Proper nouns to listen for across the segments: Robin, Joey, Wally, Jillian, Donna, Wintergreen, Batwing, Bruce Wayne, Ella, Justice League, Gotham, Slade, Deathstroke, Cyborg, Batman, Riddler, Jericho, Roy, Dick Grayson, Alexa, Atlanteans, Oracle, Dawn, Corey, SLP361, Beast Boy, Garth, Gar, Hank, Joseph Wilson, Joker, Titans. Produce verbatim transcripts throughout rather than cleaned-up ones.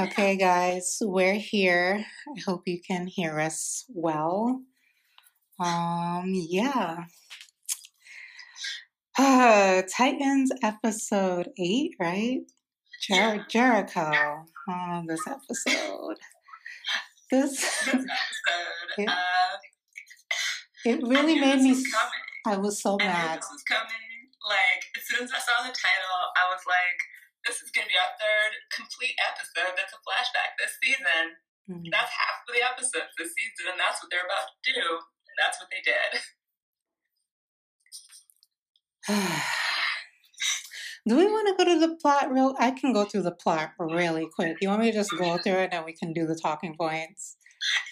Okay, guys, we're here. I hope you can hear us well. Um, yeah. Uh, Titans episode eight, right? Jer- Jericho. Oh, this episode. This, this episode. It, uh, it really made me. Was I was so I mad. This was coming. Like, as soon as I saw the title, I was like, this is going to be our third complete episode that's a flashback this season. Mm-hmm. That's half of the episodes this season, and that's what they're about to do. And that's what they did. Do we want to go to the plot real? I can go through the plot really quick. You want me to just go through it and we can do the talking points?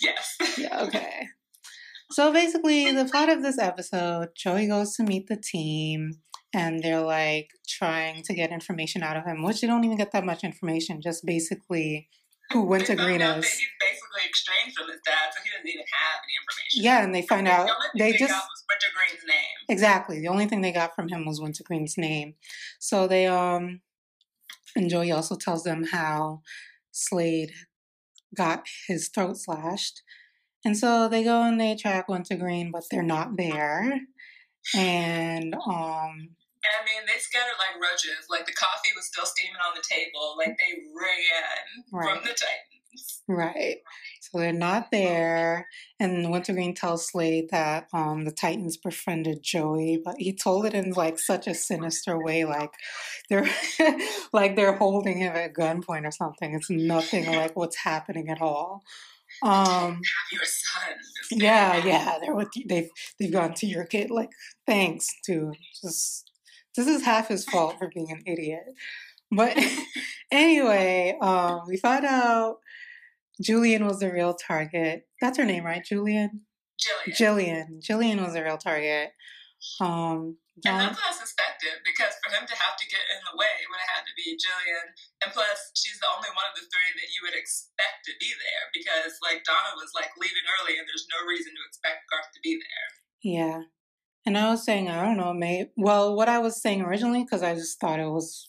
Yes. Yeah, okay. So basically, the plot of this episode, Joey goes to meet the team, and they're, like, trying to get information out of him, which they don't even get that much information, just basically who Wintergreen is. He's basically estranged from his dad, so he doesn't even have any information. Yeah, and they find out. The only thing they got was Wintergreen's name. Exactly. The only thing they got from him was Wintergreen's name. So they, um, and Joey also tells them how Slade got his throat slashed. And so they go and they track Wintergreen, but they're not there. And, um... I mean, they scattered like roaches. Like, the coffee was still steaming on the table. Like, they ran right. from the Titans. Right. So they're not there. And Wintergreen tells Slade that um, the Titans befriended Joey, but he told it in, like, such a sinister way. Like, they're, like they're holding him at gunpoint or something. It's nothing like what's happening at all. Um, your son. Yeah, yeah, they're with you. They've they've gone to your kid. Like, thanks, dude. Just this is half his fault for being an idiot. But anyway, um, we found out Jillian was the real target. That's her name, right? Jillian. Jillian. Jillian. Jillian was the real target. Um, Dawn, and that's what I suspected, because for him to have to get in the way, it would have had to be Jillian. And plus, she's the only one of the three that you would expect to be there, because, like, Donna was, like, leaving early, and there's no reason to expect Garth to be there. Yeah. And I was saying, I don't know, mate. Well, what I was saying originally, because I just thought it was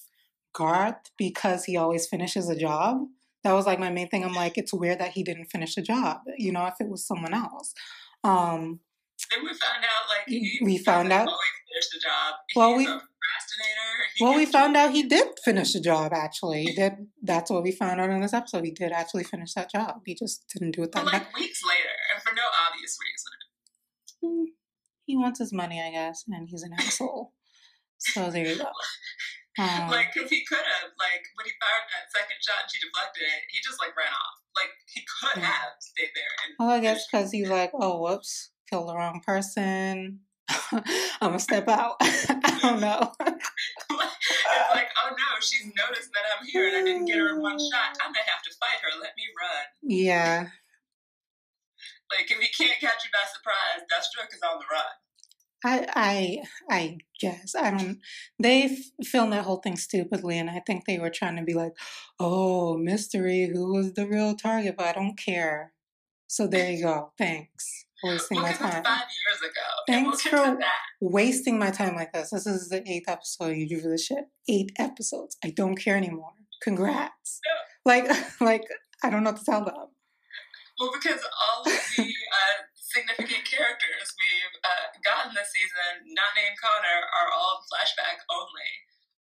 Garth, because he always finishes a job. That was, like, my main thing. I'm like, it's weird that he didn't finish a job, you know, if it was someone else. Um... Then we found out, like, he we found out. always finished the job. Well, we, a procrastinator. Well, we found out he did finish the job, actually. He did. That's what we found out in this episode. He did actually finish that job. He just didn't do it that but, like, weeks later, and for no obvious reason. He wants his money, I guess, and he's an asshole. So there you go. Um, like, because he could have, like, when he fired that second shot and she deflected it, he just, like, ran off. Like, he could yeah. have stayed there. And well, I guess because he's like, oh, whoops. Kill the wrong person. I'm gonna step out. I don't know. It's like, oh no, she's noticed that I'm here and I didn't get her in one shot. I might have to fight her. Let me run. Yeah. Like, if he can't catch you by surprise, Deathstroke is on the run. I, I, I guess I don't. They f- filmed that whole thing stupidly, and I think they were trying to be like, oh, mystery, who was the real target? But I don't care. So there you go. Thanks. Wasting my time. Five years ago. Thanks for wasting my time like this. This is the eighth episode. You do this shit. Eight episodes. I don't care anymore. Congrats. No. Like, like I don't know what to tell them. Well, because all of the uh, significant characters we've uh, gotten this season, not named Connor, are all flashback only.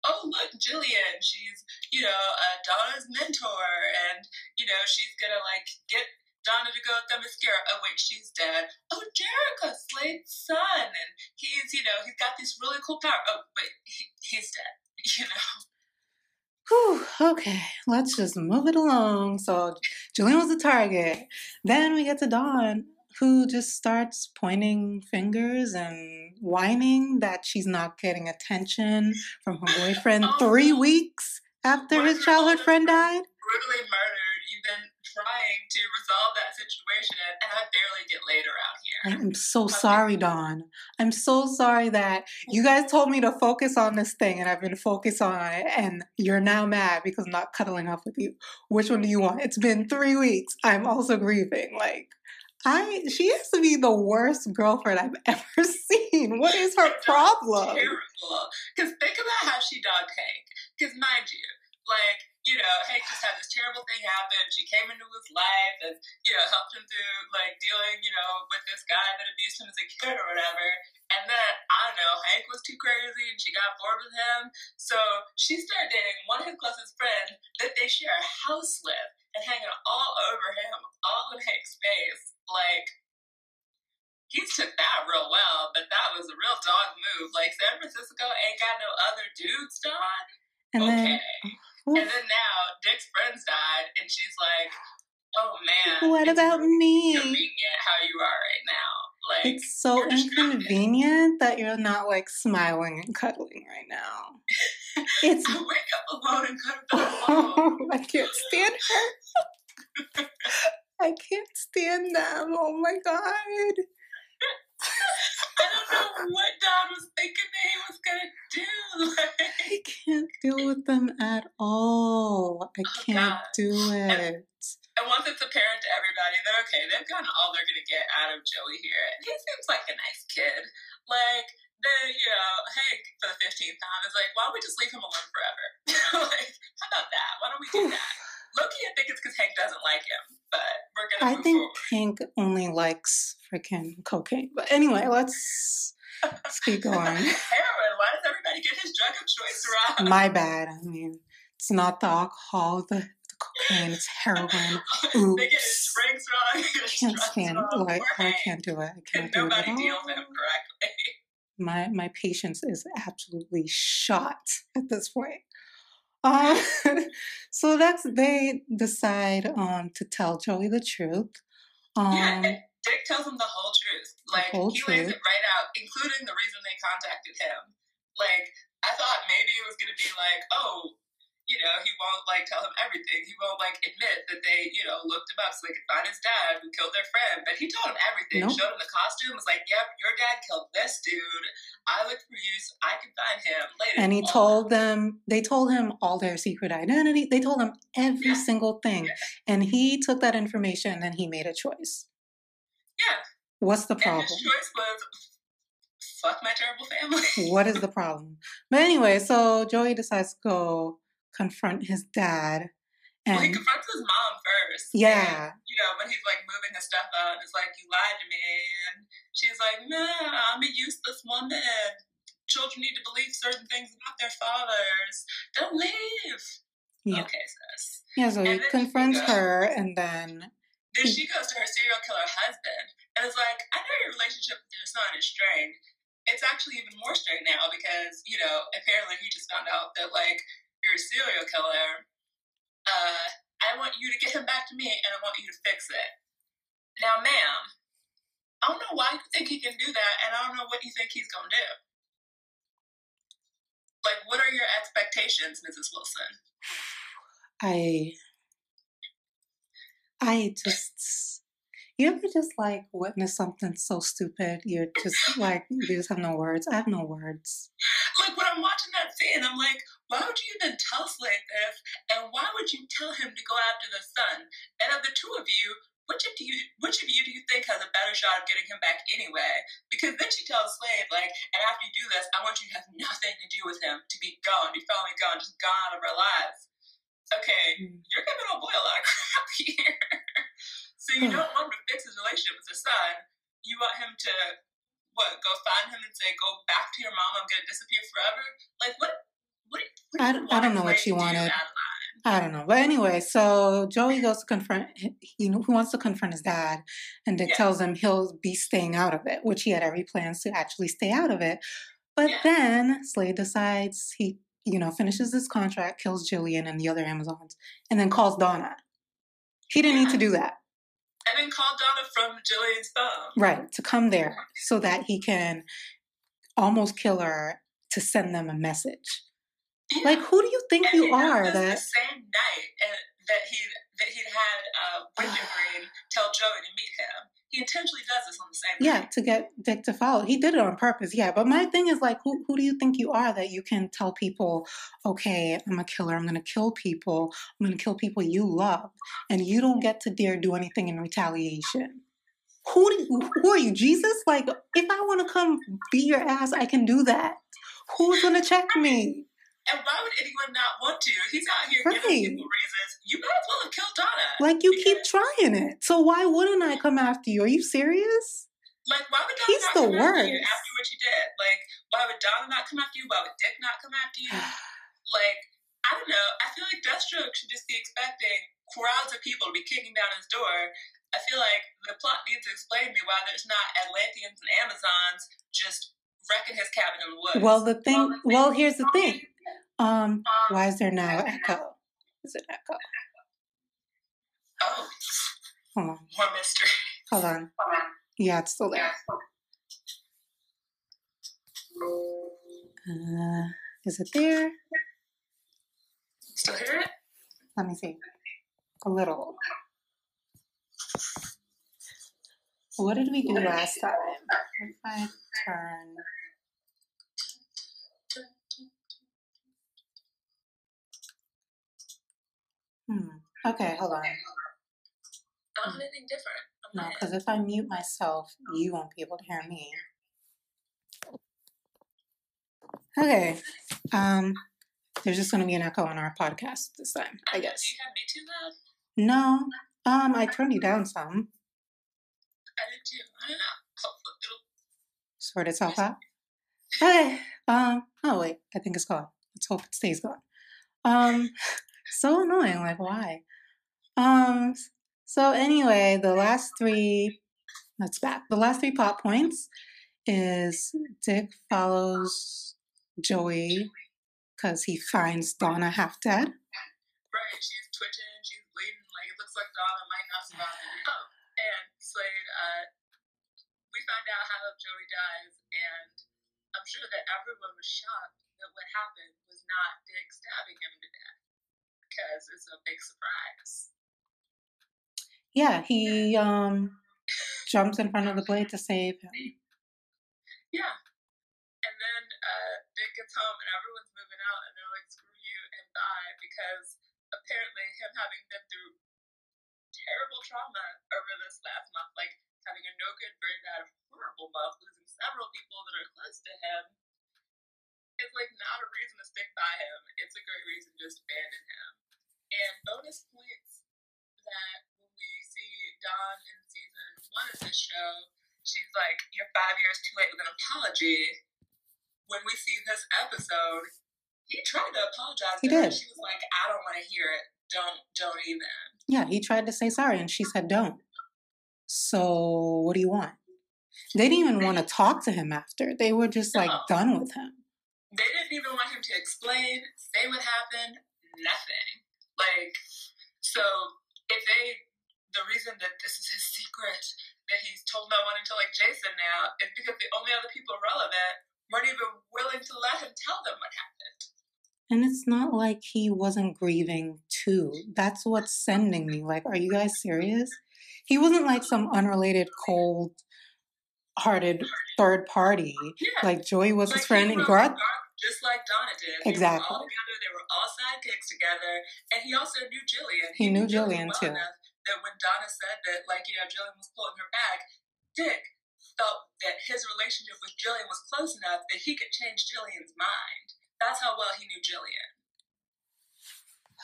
Oh, look, Jillian. She's, you know, uh, Donna's mentor, and, you know, she's gonna, like, get Donna to go with Themyscira. Oh, wait, she's dead. Oh, Jericho, Slade's son. And he's, you know, he's got this really cool power. Oh, wait, he, he's dead, you know. Whew, okay, let's just move it along. So, Jillian was the target. Then we get to Dawn, who just starts pointing fingers and whining that she's not getting attention from her boyfriend oh, three weeks after his childhood friend died. Brutally murdered. You've been trying to resolve that situation, and I barely get laid around here. I'm so okay. sorry, Dawn. I'm so sorry that you guys told me to focus on this thing, and I've been focused on it, and you're now mad because I'm not cuddling up with you. Which one do you want? It's been three weeks. I'm also grieving. Like, I, she has to be the worst girlfriend I've ever seen. What is her problem? Terrible. Because think about how she dogged Hank. Because mind you, like, you know, Hank just had this terrible thing happen. She came into his life and, you know, helped him through, like, dealing, you know, with this guy that abused him as a kid or whatever. And then, I don't know, Hank was too crazy and she got bored with him. So she started dating one of his closest friends that they share a house with and hanging all over him, all in Hank's face. Like, he took that real well, but that was a real dog move. Like, San Francisco ain't got no other dudes, Don. And okay. Then, and then now Dick's friends died, and she's like, "Oh man, what about really me? Convenient how you are right now. Like, it's so inconvenient that you're not like smiling and cuddling right now. It's I wake up alone and cuddle alone. I can't stand her. I can't stand them. Oh my god." I don't know what Don was thinking that he was gonna do. Like, I can't deal with them at all. I oh can't God. do it. And, and once it's apparent to everybody that okay, they've gotten all they're gonna get out of Joey here. And he seems like a nice kid. Like then, you know, Hank for the fifteenth time is like, why don't we just leave him alone forever? Like, how about that? Why don't we do that? Loki, I think it's because Hank doesn't like him, but we're gonna. I move think forward. Hank only likes freaking cocaine. But anyway, let's, let's keep going. Heroin. Why does everybody get his drug of choice wrong? My bad. I mean, it's not the alcohol, the, the cocaine. It's heroin. Oops. They get his drinks wrong. They get his can't stand. Wrong. Like, I can't do it. I can't do it. Nobody deals with him correctly. My my patience is absolutely shot at this point. Um, so that's, they decide, um, to tell Joey the truth. Um, yeah, and Dick tells him the whole truth. Like, whole he lays truth. it right out, including the reason they contacted him. Like, I thought maybe it was going to be like, oh, you know, he won't, like, tell him everything. He won't, like, admit that they, you know, looked him up so they could find his dad who killed their friend. But he told him everything. Nope. Showed him the costume. Was like, yep, your dad killed this dude. I looked for you so I could find him later. And he told them, they told him all their secret identity. They told him every yeah. single thing. Yeah. And he took that information and then he made a choice. Yeah. What's the problem? And his choice was, fuck my terrible family. What is the problem? But anyway, so Joey decides to go confront his dad. And well, he confronts his mom first. Yeah. And, you know, when he's like moving his stuff out, it's like, you lied to me. And she's like, no, nah, I'm a useless woman. Children need to believe certain things about their fathers. Don't leave. Yeah. Okay, sis. Yeah, so and he confronts her and then... Then he... she goes to her serial killer husband and is like, I know your relationship with your son is strained. It's actually even more strained now because, you know, apparently he just found out that, like, you're a serial killer. Uh, I want you to get him back to me, and I want you to fix it. Now, ma'am, I don't know why you think he can do that, and I don't know what you think he's going to do. Like, what are your expectations, Missus Wilson? I, I just, you ever just, like, witness something so stupid, you're just, like, you just have no words. I have no words. Like, when I'm watching that scene, I'm like, why would you even tell Slade this, and why would you tell him to go after the son? And of the two of you, which of you, which of you do you think has a better shot of getting him back anyway? Because then she tells Slade, like, and after you do this, I want you to have nothing to do with him, to be gone, be finally gone, just gone out of our lives. Okay, mm. you're giving old boy a lot of crap here. So you don't want him to fix his relationship with his son. You want him to, what, go find him and say, go back to your mom, I'm going to disappear forever? Like, what? What, what I, I don't know what she wanted. I don't know. But anyway, so Joey goes to confront, he wants to confront his dad, and Dick yeah. tells him he'll be staying out of it, which he had every plans to actually stay out of it. But yeah. then Slade decides he, you know, finishes his contract, kills Jillian and the other Amazons, and then calls Donna. He didn't yeah. need to do that. And then called Donna from Jillian's phone. Right, to come there so that he can almost kill her to send them a message. Yeah. Like, who do you think and you are? That the same night uh, that he that he'd had uh, Wintergreen tell Joey to meet him, he intentionally does this on the same yeah, night. Yeah, to get Dick to follow. He did it on purpose. Yeah, but my thing is like, who who do you think you are that you can tell people, okay, I'm a killer. I'm gonna kill people. I'm gonna kill people you love, and you don't get to dare do anything in retaliation. Who do you, who are you, Jesus? Like, if I want to come beat your ass, I can do that. Who's gonna check me? And why would anyone not want to? He's out here right. giving people Like, you keep trying it. So why wouldn't I come after you? Are you serious? Like, why would Donna He's not come worst. after you after what you did? Like, why would Donna not come after you? Why would Dick not come after you? Like, I don't know. I feel like Deathstroke should just be expecting crowds of people to be kicking down his door. I feel like the plot needs to explain to me why there's not Atlanteans and Amazons just wrecking his cabin in the woods. Well, the thing, well, the thing well here's the thing. Um, um, why is there now an echo? Is it echo? Oh. Hold on. More mystery. Hold on. Yeah, it's still there. Uh, is it there? Still hear it? Let me see. A little. What did we do last time? If I turn... Hmm. Okay, hold on. I don't have anything different. No, because if I mute myself, you won't be able to hear me. Okay. Um, there's just going to be an echo on our podcast this time, I guess. Do you have me too loud? No. Um, I turned you down some. I did too. I don't know. Hopefully it'll sort itself out. Okay. Um, oh, wait. I think it's gone. Let's hope it stays gone. Um, so annoying. Like, why? Um... So anyway, the last three, that's back. The last three plot points is Dick follows Joey because he finds Donna half dead. Right, she's twitching, she's bleeding. Like, it looks like Donna might not survive. Oh, and Slade, uh, we find out how Joey dies, and I'm sure that everyone was shocked that what happened was not Dick stabbing him to death because it's a big surprise. Yeah, he um, jumps in front of the blade to save him. Yeah. And then uh, Dick gets home and everyone's moving out and they're like, screw you and die, because apparently him having been through terrible trauma over this last month, like having a no good, very bad, horrible month, losing several people that are close to him, is like not a reason to stick by him. It's a great reason to just abandon him. And bonus points that Dawn in season one of this show, she's like, you're five years too late with an apology. When we see this episode, he tried to apologize. He to did. Her. She was like, I don't want to hear it. Don't, don't even. Yeah, he tried to say sorry, and she said, don't. So, what do you want? They didn't even want to talk to him after. They were just like no. done with him. They didn't even want him to explain, say what happened, nothing. Like, so if they. The reason that this is his secret, that he's told no one until like Jason now, is because the only other people relevant weren't even willing to let him tell them what happened. And it's not like he wasn't grieving too. That's what's sending me. Like, are you guys serious? He wasn't like some unrelated, cold-hearted third party. Yeah. Like Joey was like his friend and Garth. Just like Donna did. Exactly. They were all together. They were all sidekicks together. And he also knew Jillian. He, he knew Jillian, Jillian well too. Enough. That when Donna said that, like, you know, Jillian was pulling her back, Dick felt that his relationship with Jillian was close enough that he could change Jillian's mind. That's how well he knew Jillian.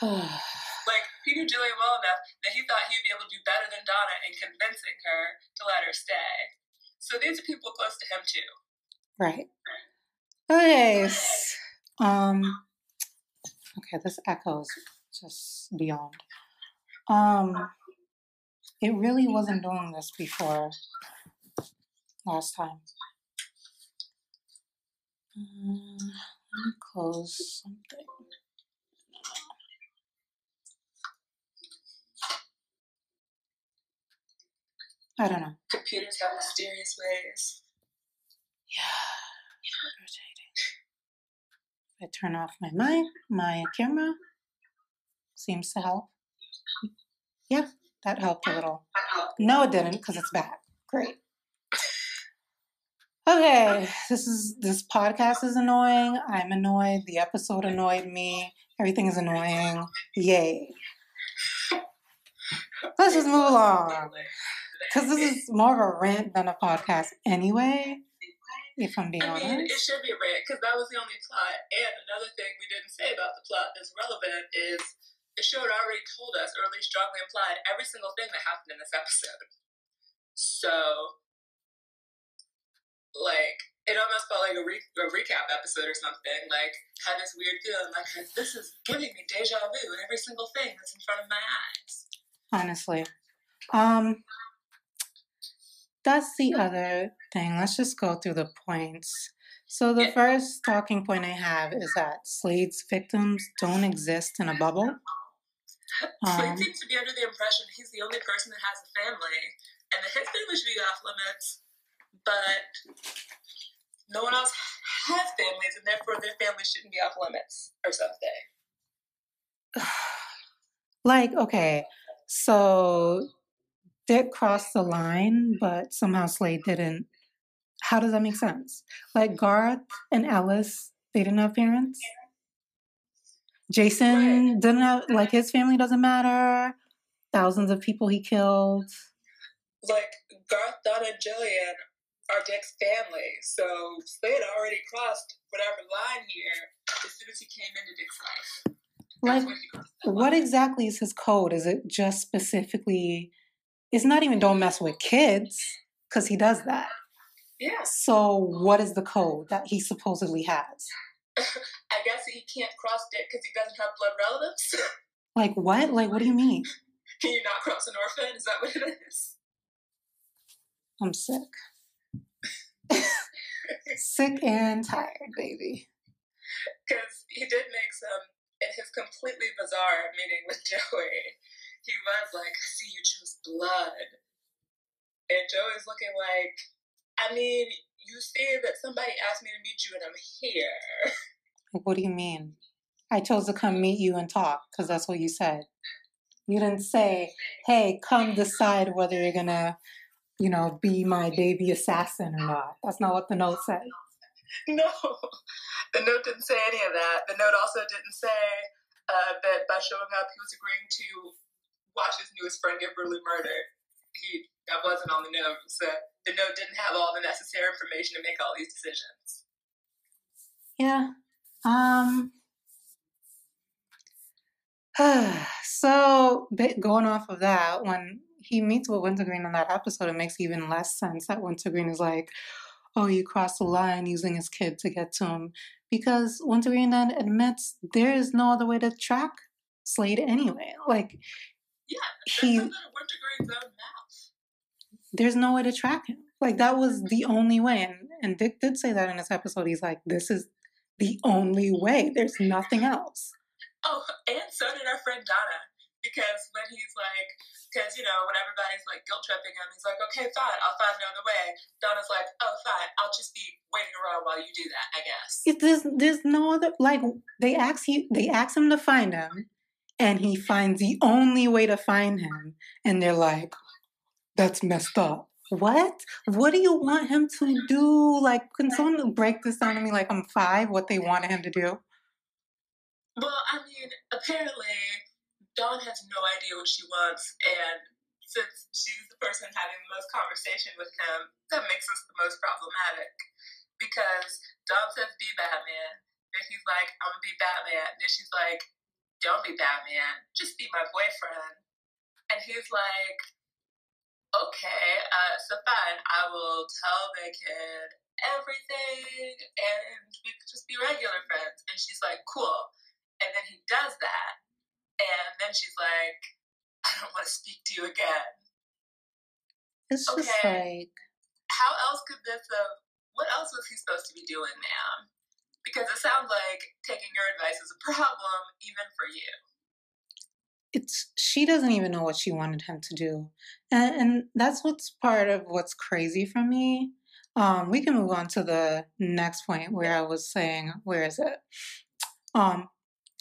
Like, he knew Jillian well enough that he thought he'd be able to do better than Donna in convincing her to let her stay. So these are people close to him, too. Right. Okay. Um, okay, this echo is just beyond. Um... It really wasn't doing this before last time. Um, let me close something. I don't know. Computers have mysterious ways. Yeah. Irritating. I turn off my mic, my camera. Seems to help. Yeah. That helped a little. No, it didn't, because it's back. Great. Okay, this is this podcast is annoying. I'm annoyed. The episode annoyed me. Everything is annoying. Yay. Let's just move along, because this is more of a rant than a podcast anyway, if I'm being I honest. I mean, it should be a rant, because that was the only plot. And another thing we didn't say about the plot that's relevant is The show had already told us, or at least strongly implied, every single thing that happened in this episode. So, like, it almost felt like a, re- a recap episode or something. Like, had this weird feeling, like, this is giving me deja vu in every single thing that's in front of my eyes. Honestly. Um, that's the other thing. Let's just go through the points. So the yeah. first talking point I have is that Slade's victims don't exist in a bubble. Slade um, seems to be under the impression he's the only person that has a family, and that his family should be off limits, but no one else has families, and therefore their family shouldn't be off limits, or something. Like, okay, so Dick crossed the line, but somehow Slade didn't. How does that make sense? Like, Garth and Alice, they didn't have parents. Jason right. didn't have, like, his family doesn't matter. Thousands of people he killed. Like, Garth, Donna, and Jillian are Dick's family. So Slade already crossed whatever line here as soon as he came into Dick's life. That's like, what line. Exactly is his code? Is it just specifically, it's not even don't mess with kids, because he does that. Yeah. So what is the code that he supposedly has? I guess he can't cross Dick because he doesn't have blood relatives. Like what? Like what do you mean? Can you not cross an orphan? Is that what it is? I'm sick. Sick and tired, baby. Because he did make some, in his completely bizarre meeting with Joey, he was like, I see you choose blood. And Joey's looking like, I mean, you said that somebody asked me to meet you and I'm here. What do you mean? I chose to come meet you and talk because that's what you said. You didn't say, hey, come decide whether you're going to, you know, be my baby assassin or not. That's not what the note said. No, the note didn't say any of that. The note also didn't say uh, that by showing up, he was agreeing to watch his newest friend get brutally murdered. He, that wasn't on the note, so the note didn't have all the necessary information to make all these decisions. Yeah. Um. So, going off of that, when he meets with Wintergreen in that episode, it makes even less sense that Wintergreen is like, oh, you crossed the line using his kid to get to him. Because Wintergreen then admits there is no other way to track Slade anyway. Like, yeah, that's he, out of Wintergreen's own mouth. There's no way to track him. Like, that was the only way. And, and Dick did say that in this episode. He's like, this is the only way. There's nothing else. Oh, and so did our friend Donna. Because when he's like, because, you know, when everybody's like guilt tripping him, he's like, okay, fine, I'll find another way. Donna's like, oh, fine, I'll just be waiting around while you do that, I guess. It, there's, there's no other, like, they ask he, they ask him to find him. And he finds the only way to find him. And they're like, that's messed up. What? What do you want him to do? Like, can someone break this down to me like I'm five, what they wanted him to do? Well, I mean, apparently, Dawn has no idea what she wants. And since she's the person having the most conversation with him, that makes us the most problematic. Because Dawn says, be Batman. And he's like, I'm going to be Batman. And then she's like, don't be Batman, just be my boyfriend. And he's like, okay, uh, so fine, I will tell the kid everything and we could just be regular friends. And she's like, cool. And then he does that. And then she's like, I don't want to speak to you again. It's okay, just like, how else could this have, what else was he supposed to be doing, ma'am? Because it sounds like taking your advice is a problem, even for you. It's she doesn't even know what she wanted him to do. And, and that's what's part of what's crazy for me. Um, we can move on to the next point where I was saying, where is it? Um,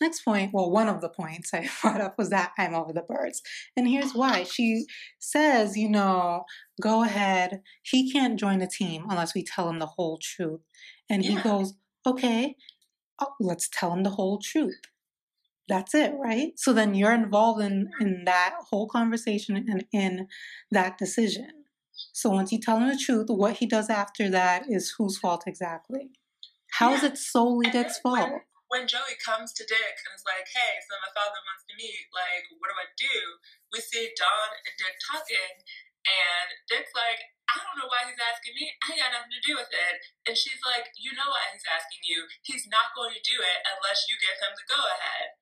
next point, well, one of the points I brought up was that I'm over the birds. And here's why. She says, you know, go ahead. He can't join the team unless we tell him the whole truth. And yeah. he goes, okay, oh, let's tell him the whole truth. That's it, right? So then you're involved in, in that whole conversation and in that decision. So once you tell him the truth, what he does after that is whose fault exactly? How yeah. is it solely and Dick's then, fault? When, when Joey comes to Dick and is like, hey, so my father wants to meet, like, what do I do? We see Dawn and Dick talking, and Dick's like, I don't know why he's asking me. I got nothing to do with it. And she's like, you know why he's asking you. He's not going to do it unless you give him the go-ahead.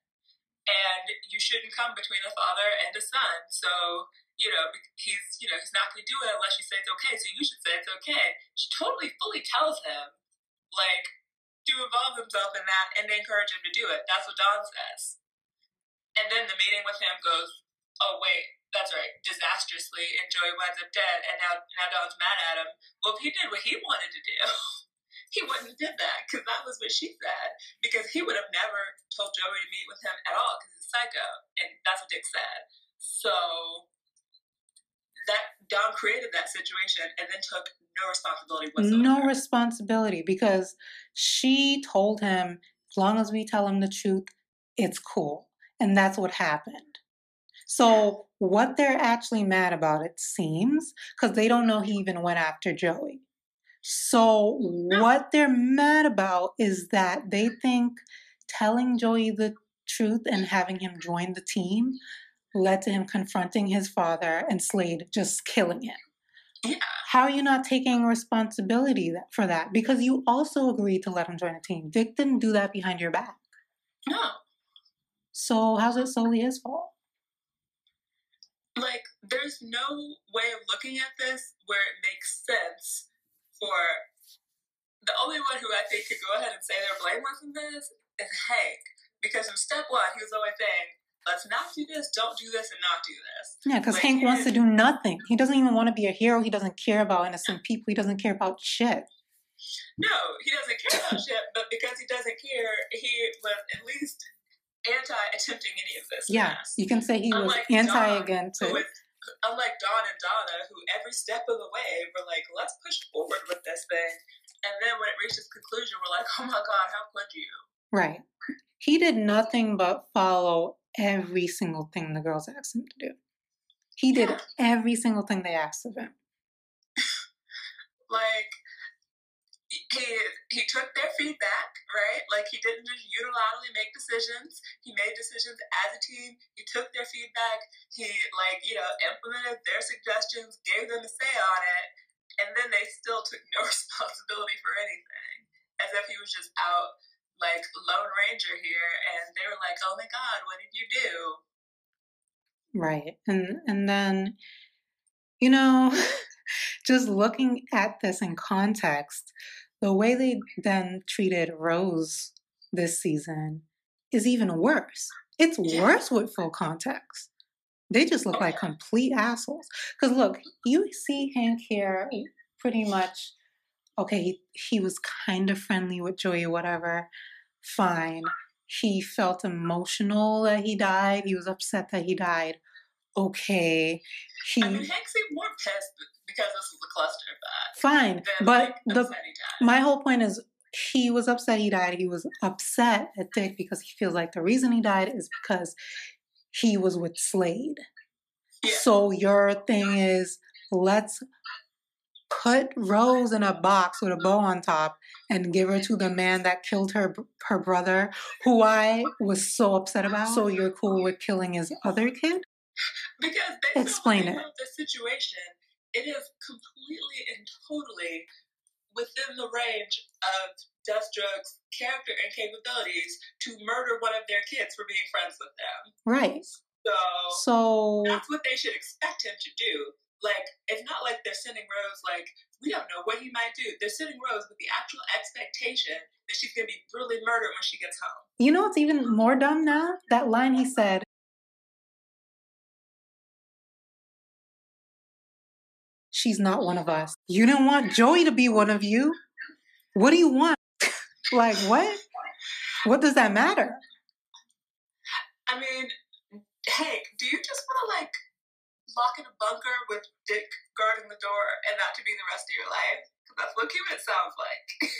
And you shouldn't come between a father and a son. So, you know, he's, you know, he's not going to do it unless you say it's okay. So you should say it's okay. She totally fully tells him, like, to involve himself in that and encourage him to do it. That's what Dawn says. And then the meeting with him goes, oh, wait, that's right, disastrously, and Joey winds up dead, and now, now Dawn's mad at him. Well, if he did what he wanted to do, he wouldn't have did that, because that was what she said, because he would have never told Joey to meet with him at all, because he's psycho, and that's what Dick said. So that Dawn created that situation and then took no responsibility whatsoever. No responsibility, because she told him, as long as we tell him the truth, it's cool. And that's what happened. So what they're actually mad about, it seems, because they don't know he even went after Joey. So what they're mad about is that they think telling Joey the truth and having him join the team led to him confronting his father and Slade just killing him. Yeah. How are you not taking responsibility for that? Because you also agreed to let him join the team. Dick didn't do that behind your back. No. So how's it solely his fault? Like, there's no way of looking at this where it makes sense for... The only one who I think could go ahead and say they're blameless in this is Hank. Because from step one, he was always saying, let's not do this, don't do this, and not do this. Yeah, because like, Hank wants to do nothing. He doesn't even want to be a hero. He doesn't care about innocent people. He doesn't care about shit. No, he doesn't care about shit, but because he doesn't care, he was at least... anti-attempting any of this. Yeah, mess. You can say he was unlike anti Dawn, again too. Who is, unlike Dawn and Donna, who every step of the way were like, let's push forward with this thing. And then when it reached its conclusion, we're like, oh my God, how could you? Right. He did nothing but follow every single thing the girls asked him to do. He did yeah. every single thing they asked of him. Like, He he took their feedback, right? Like, he didn't just unilaterally make decisions. He made decisions as a team. He took their feedback. He, like, you know, implemented their suggestions, gave them a say on it, and then they still took no responsibility for anything. As if he was just out, like, Lone Ranger here, and they were like, oh my God, what did you do? Right. And, and then, you know, just looking at this in context... The way they then treated Rose this season is even worse. It's yeah. worse with full context. They just look like complete assholes. Because look, you see Hank here pretty much, okay, he, he was kind of friendly with Joey, whatever, fine. He felt emotional that he died. He was upset that he died. Okay. He, I mean, Hank seemed more pissed because this was a cluster of that. Fine, then, but like, the, my whole point is he was upset he died. He was upset at Dick because he feels like the reason he died is because he was with Slade. Yeah. So your thing is, let's put Rose in a box with a bow on top and give her to the man that killed her her brother, who I was so upset about. So you're cool with killing his other kid? Because explain it. The situation, it is completely and totally within the range of Deathstroke's character and capabilities to murder one of their kids for being friends with them. Right. So, so that's what they should expect him to do. Like, it's not like they're sending Rose, like, we don't know what he might do. They're sending Rose with the actual expectation that she's going to be brutally murdered when she gets home. You know what's even more dumb now? That line he said, she's not one of us. You didn't want Joey to be one of you. What do you want? Like, what? What does that matter? I mean, Hank, do you just want to, like, lock in a bunker with Dick guarding the door and that to be the rest of your life? Because that's low-key what it sounds like.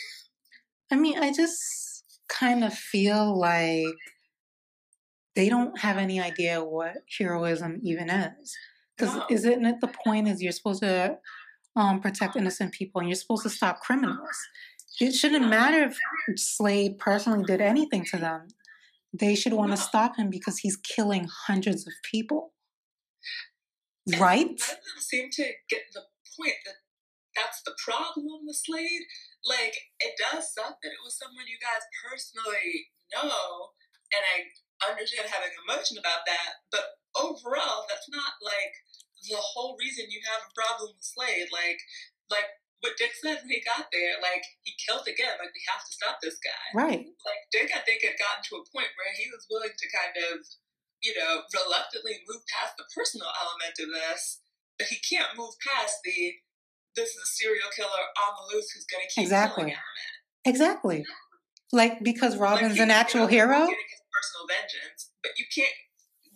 I mean, I just kind of feel like they don't have any idea what heroism even is. Because no. isn't it the point is you're supposed to um, protect innocent people and you're supposed to stop criminals? It shouldn't matter if Slade personally did anything to them. They should want to stop him because he's killing hundreds of people. Right? None of them seem to get the point that that's the problem with Slade. Like, it does suck that it was someone you guys personally know, and I understand having emotion about that, but overall, that's not, like, the whole reason you have a problem with Slade. Like, like what Dick said when he got there, like, he killed again. Like, we have to stop this guy. Right. Like, Dick, I think, had gotten to a point where he was willing to kind of, you know, reluctantly move past the personal element of this, but he can't move past the, this is a serial killer on the loose who's going to keep exactly. killing element. Exactly. You know? Like, because Robin's like an actual hero? Getting his personal vengeance, but you can't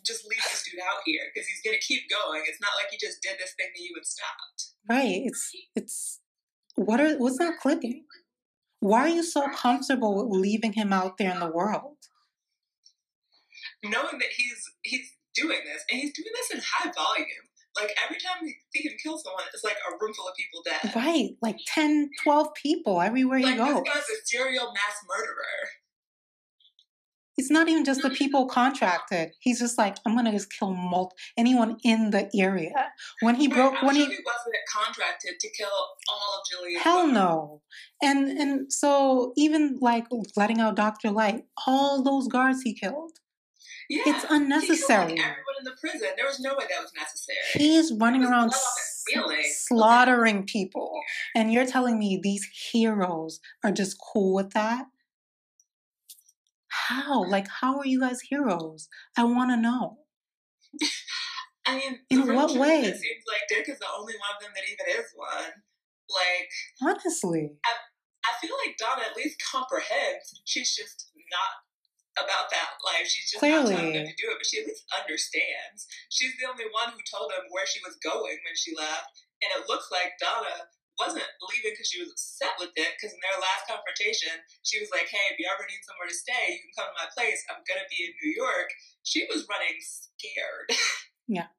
just leave this dude out here because he's going to keep going. It's not like he just did this thing that you had stopped. Right. It's, it's, what are, what's not clicking? Why are you so comfortable with leaving him out there in the world? Knowing that he's, he's doing this, and he's doing this in high volume. Like, every time we see him kill someone, it's like a room full of people dead. Right. Like ten, twelve people everywhere like you go. Like, this guy's a serial mass murderer. It's not even just the people contracted. He's just like, I'm going to just kill multi- anyone in the area. When he broke... Right, I'm when sure he, he wasn't contracted to kill all of Jillian. Hell women. No. And and so even like letting out Doctor Light, all those guards he killed. Yeah, it's unnecessary. He killed, like, everyone in the prison. There was no way that was necessary. He's running around s- slaughtering people. And you're telling me these heroes are just cool with that? How? Like, how are you guys heroes? I want to know. I mean, in what way? It seems like Dick is the only one of them that even is one. Like, honestly. I, I feel like Donna at least comprehends. She's just not about that life. She's just Clearly. not telling them to do it, but she at least understands. She's the only one who told them where she was going when she left, and it looks like Donna wasn't leaving because she was upset with it, because in their last confrontation, she was like, hey, if you ever need somewhere to stay, you can come to my place. I'm going to be in New York. She was running scared. Yeah.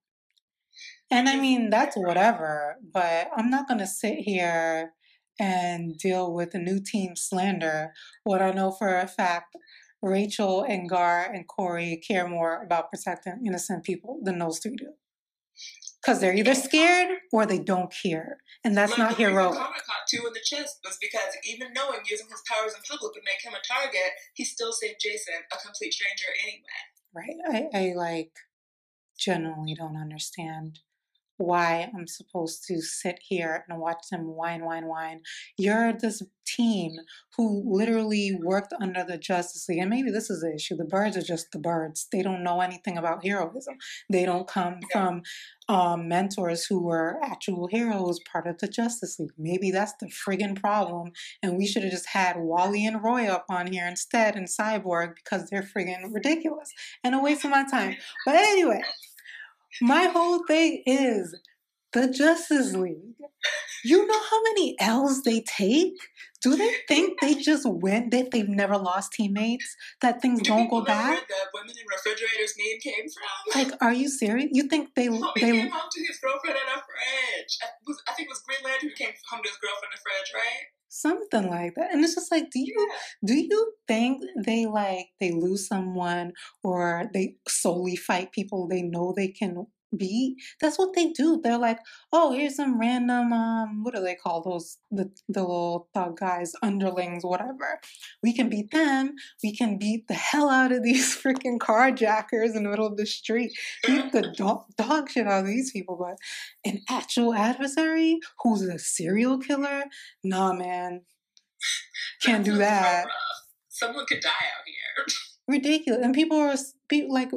And I mean, that's whatever, but I'm not going to sit here and deal with a new team slander. What I know for a fact, Rachel and Gar and Corey care more about protecting innocent people than those three do. Because they're either scared or they don't care. And that's like, not heroic. Connor caught two in the chest was because even knowing using his powers in public would make him a target, he still saved Jason, a complete stranger, anyway. Right. I, I like, generally don't understand why I'm supposed to sit here and watch them whine, whine, whine. You're this team who literally worked under the Justice League. And maybe this is the issue. The birds are just the birds. They don't know anything about heroism. They don't come from um, mentors who were actual heroes, part of the Justice League. Maybe that's the friggin' problem. And we should have just had Wally and Roy up on here instead and Cyborg because they're friggin' ridiculous and a waste of my time. But anyway... My whole thing is the Justice League. You know how many L's they take? Do they think they just win, that they've never lost teammates, that things Do don't go bad? The women in refrigerators meme came from? Like, are you serious? You think they... Well, they came home to his girlfriend in a fridge. I, was, I think it was Green Lantern who came home to his girlfriend in a fridge, right? Something like that. And it's just like, do you do you think they like they lose someone or they solely fight people they know they can beat? That's what they do. They're like, oh, here's some random um what do they call those the, the little thug guys, underlings, whatever. We can beat them. We can beat the hell out of these freaking carjackers in the middle of the street. Beat the dog, dog shit out of these people. But an actual adversary who's a serial killer? Nah, man. Can't do that. Someone could die out here. Ridiculous. And people are like,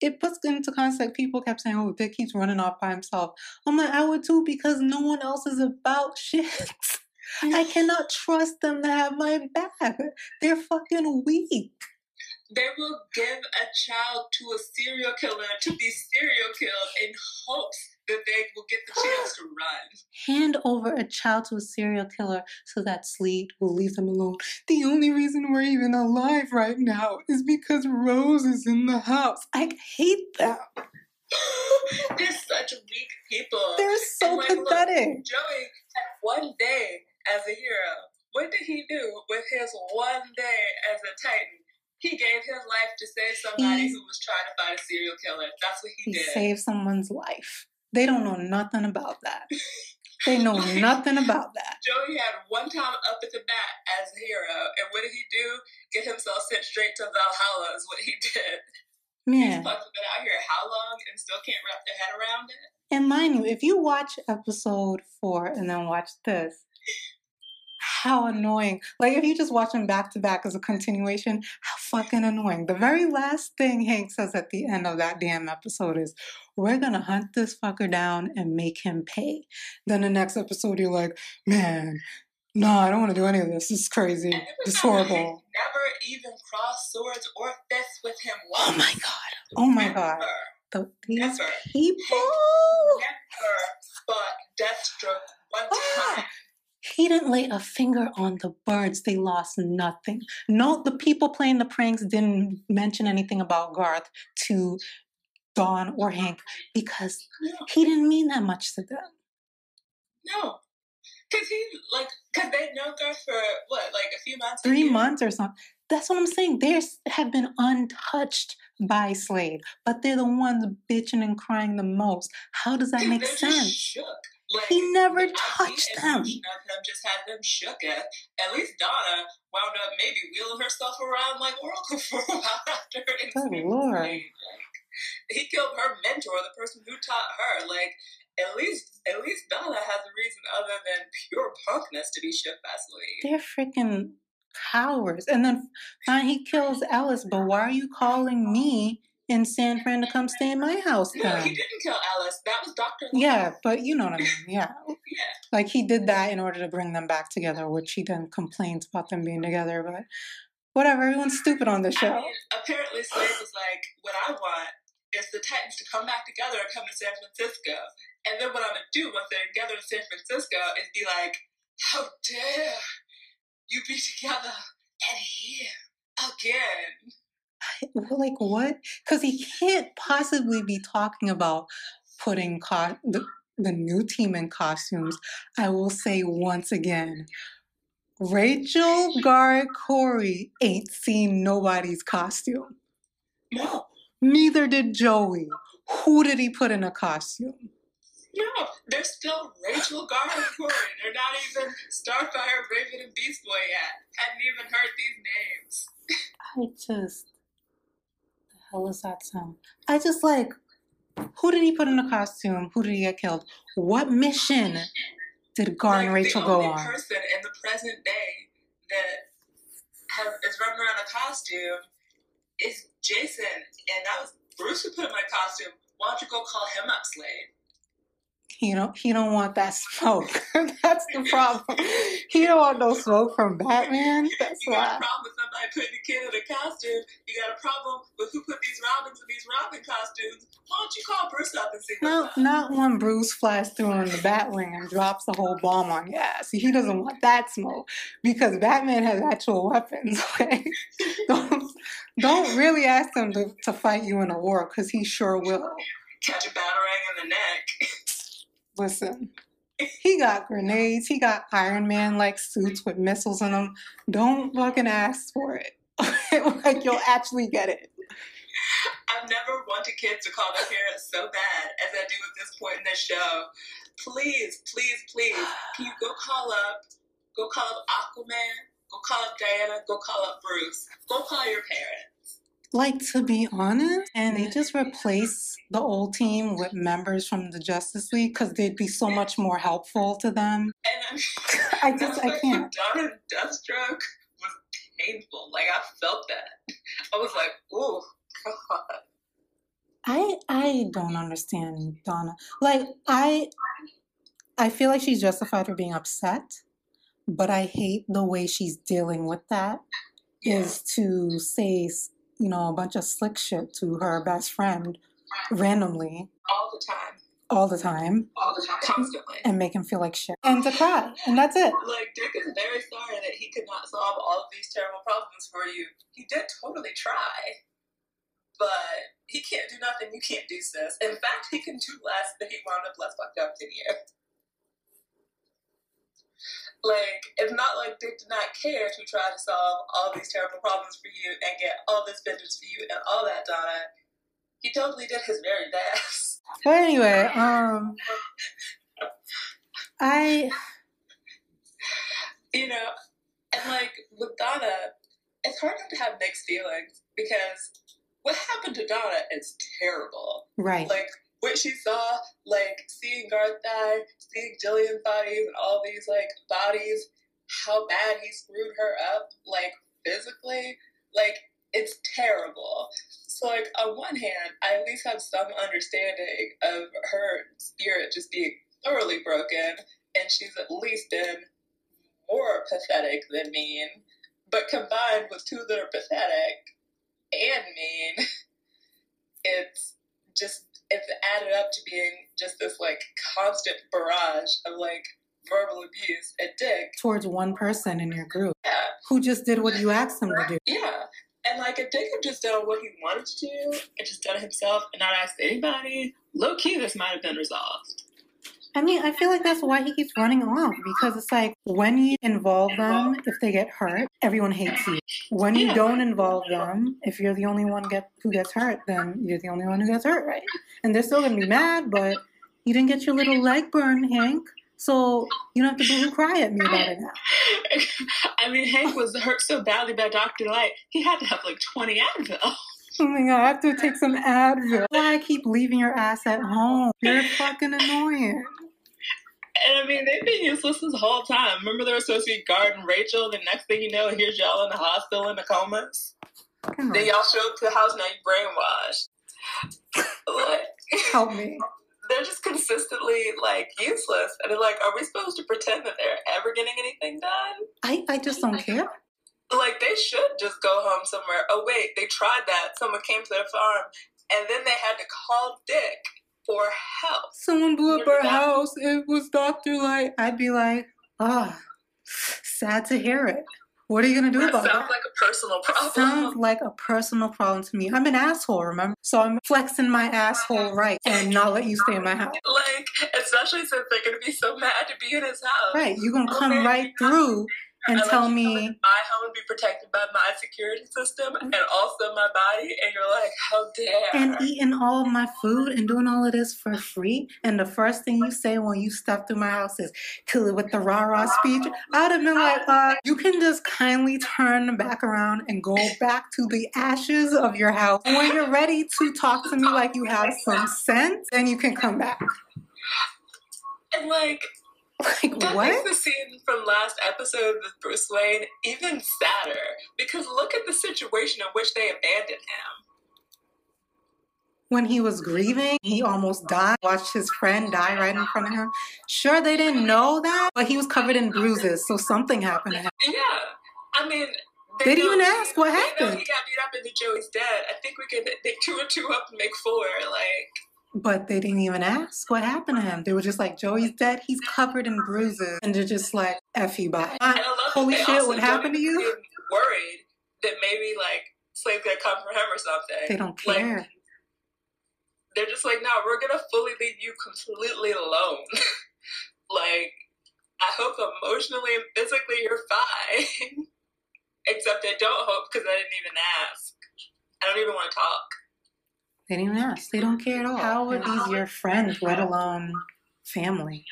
it puts into context, people kept saying, oh, Dick keeps running off by himself. I'm like, I would too, because no one else is about shit. I cannot trust them to have my back. They're fucking weak. They will give a child to a serial killer to be serial killed in hopes that they will get the chance to run. Hand over a child to a serial killer so that Slade will leave them alone. The only reason we're even alive right now is because Rose is in the house. I hate them. They're such weak people. They're so and, like, pathetic. Look, Joey had one day as a hero What did he do with his one day as a Titan? He gave his life to save somebody he, who was trying to find a serial killer. That's what he, he did. He saved someone's life. They don't know nothing about that. They know like, nothing about that. Joey had one time up at the bat as a hero. And what did he do? Get himself sent straight to Valhalla is what he did. Man. He's fucking been out here how long and still can't wrap their head around it? And mind you, if you watch episode four and then watch this, how annoying. Like, if you just watch them back to back as a continuation, how fucking annoying. The very last thing Hank says at the end of that damn episode is, we're gonna hunt this fucker down and make him pay. Then the next episode, you're like, man, no, I don't want to do any of this. This is crazy. It's horrible. Hank never even crossed swords or fists with him once. Oh my God. Oh my never, God. The, these never. people. Hank never fought Deathstroke one ah. time. He didn't lay a finger on the birds. They lost nothing. No, the people playing the pranks didn't mention anything about Garth to Dawn or Hank because no. he didn't mean that much to them. No. Because he, like, because they'd known Garth for, what, like a few months? Three months or something. That's what I'm saying. They have been untouched by Slade, but they're the ones bitching and crying the most. How does that make sense? Shook. Like, he never touched them. Of him just had them shook at. At least Donna wound up maybe wheeling herself around like Oracle for a while after. Good Lord. Like, he killed her mentor, the person who taught her. Like, at least, at least Donna has a reason other than pure punkness to be shook by Slade. They're freaking cowards. And then fine, he kills Alice, but why are you calling me in San Fran to come stay in my house then? No, he didn't kill Alice. That was Doctor Light. Yeah, but you know what I mean. Yeah. Yeah. Like, he did that in order to bring them back together, which he then complains about them being together. But whatever, everyone's stupid on the show. I mean, apparently Slade was like, what I want is the Titans to come back together and come to San Francisco. And then what I'm going to do once they're together in San Francisco is be like, how dare you be together and here again. Like, what? Because he can't possibly be talking about putting co- the, the new team in costumes. I will say once again, Rachel, Gar, Corey ain't seen nobody's costume. No. Neither did Joey. Who did he put in a costume? No, they're still Rachel, Gar, and Corey. They're not even Starfire, Raven, and Beast Boy yet. Hadn't even heard these names. I just... What was that sound? I just like, who did he put in a costume? Who did he get killed? What mission did Gar like and Rachel go on? The only person in the present day that has, is running around a costume is Jason, and that was Bruce who put him in a costume. Why don't you go call him up, Slade? He don't, he don't want that smoke. That's the problem. He don't want no smoke from Batman. That's you why. You got a problem with somebody putting a kid in a costume. You got a problem with who put these Robins in these Robin costumes. Why don't you call Bruce up and see what's no, up? Not when Bruce flies through on the Batwing and drops the whole bomb on your ass. He doesn't want that smoke because Batman has actual weapons, okay? Don't, don't really ask him to, to fight you in a war because he sure will. Catch a batarang in the neck. Listen, he got grenades. He got Iron Man-like suits with missiles in them. Don't fucking ask for it. Like, you'll actually get it. I've never wanted kids to call their parents so bad as I do at this point in this show. Please, please, please, can you go call up, go call up Aquaman, go call up Diana, go call up Bruce. Go call your parents. Like, to be honest, and they just replace the old team with members from the Justice League because they'd be so much more helpful to them. And I, mean, I just, I can't. Donna Deathstroke was painful. Like, I felt that. I was like, ooh, God. I, I don't understand Donna. Like, I, I feel like she's justified for being upset, but I hate the way she's dealing with that. Yeah. Is to say, you know, a bunch of slick shit to her best friend randomly. All the time. All the time. All the time. Constantly. And make him feel like shit. And to cry. And that's it. Like, Dick is very sorry that he could not solve all of these terrible problems for you. He did totally try. But he can't do nothing you can't do, sis. In fact, he can do less than he wound up less fucked up than you. Like, it's not like Dick did not care if you tried to solve all these terrible problems for you and get all this vengeance for you and all that, Donna. He totally did his very best. But anyway, um, I, you know, and like with Donna, it's hard not to have mixed feelings because what happened to Donna is terrible. Right. Like, what she saw, like, seeing Garth die, seeing Jillian's bodies and all these, like, bodies, how bad he screwed her up, like, physically, like, it's terrible. So, like, on one hand, I at least have some understanding of her spirit just being thoroughly broken, and she's at least been more pathetic than mean, but combined with two that are pathetic and mean, it's just... it's added up to being just this, like, constant barrage of, like, verbal abuse at Dick. Towards one person in your group. Yeah. Who just did what you asked him to do. Yeah. And, like, if Dick had just done what he wanted to do and just done it himself and not asked anybody, low-key this might have been resolved. I mean, I feel like that's why he keeps running off, because it's like, when you involve them, if they get hurt, everyone hates you. When you yeah. don't involve them, if you're the only one get, who gets hurt, then you're the only one who gets hurt, right? And they're still going to be mad, but you didn't get your little leg burned, Hank, so you don't have to boo-hoo cry at me about it now. I mean, Hank was hurt so badly by Doctor Light, he had to have like twenty Advil. Oh my god, I have to take some Advil. Why keep leaving your ass at home? You're fucking annoying. And I mean, they've been useless this whole time. Remember their associate Gar and Rachel? The next thing you know, here's y'all in the hospital in the comas. Come then on. Y'all show up to the house, now you brainwashed. Like, help me. They're just consistently, like, useless. And they're like, are we supposed to pretend that they're ever getting anything done? I, I just don't care. Like, they should just go home somewhere. Oh, wait, they tried that. Someone came to their farm. And then they had to call Dick. For help. Someone blew up our house. It was Doctor Light. I'd be like, ah, oh, sad to hear it. What are you going to do about it? That sounds like a personal problem. Sounds like a personal problem to me. I'm an asshole, remember? So I'm flexing my asshole right and not let you stay in my house. Like, especially since they're going to be so mad to be in his house. Right. You're going to come okay. right through and I tell me. My home be protected by my security system and also my body, and you're like, how dare. And eating all of my food and doing all of this for free. And the first thing you say when you step through my house is, kill it with the rah rah speech. I would have been like, uh, you can just kindly turn back around and go back to the ashes of your house. And when you're ready to talk to me like you have some sense, then you can come back. And like, Like, that what? Makes the scene from last episode with Bruce Wayne even sadder, because look at the situation in which they abandoned him. When he was grieving, he almost died, watched his friend die right in front of him. Sure, they didn't know that, but he was covered in bruises, so something happened to him. Yeah, I mean... They, they didn't even ask what happened. He got beat up and Joey's dead. I think we could make two or two up and make four, like... But they didn't even ask what happened to him. They were just like, Joey's dead. He's covered in bruises. And they're just like, F you, bye. Holy shit, what happened to you? They're worried that maybe, like, Slade could come for him or something. They don't care. Like, they're just like, no, we're going to fully leave you completely alone. Like, I hope emotionally and physically you're fine. Except I don't hope because I didn't even ask. I don't even want to talk. They didn't even ask. They don't care at all. How are these your friends, let alone family?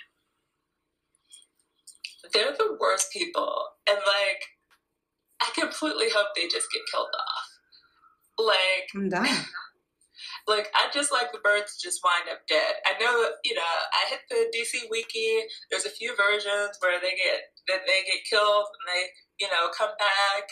They're the worst people. And, like, I completely hope they just get killed off. Like, I'm dying. Like, I just like the birds just wind up dead. I know, you know, I hit the D C Wiki. There's a few versions where they get, that they get killed and they, you know, come back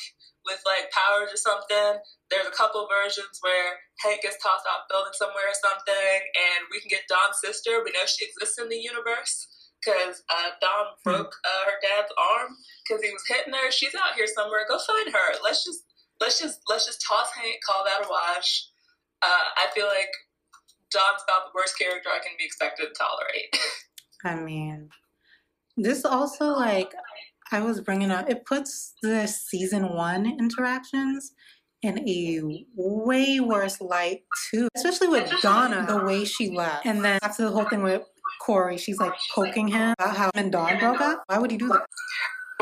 with, like, powers or something. There's a couple versions where Hank gets tossed off building somewhere or something, and we can get Dawn's sister. We know she exists in the universe because uh, Dawn broke uh, her dad's arm because he was hitting her. She's out here somewhere. Go find her. Let's just let's just let's just toss Hank. Call that a wash. Uh, I feel like Dawn's about the worst character I can be expected to tolerate. I mean, this also like I was bringing up. It puts the season one interactions in a way worse light, too. Especially with Donna, the way she left. And then after the whole thing with Corey. She's like poking him about how him and Dawn broke up. Why would he do that?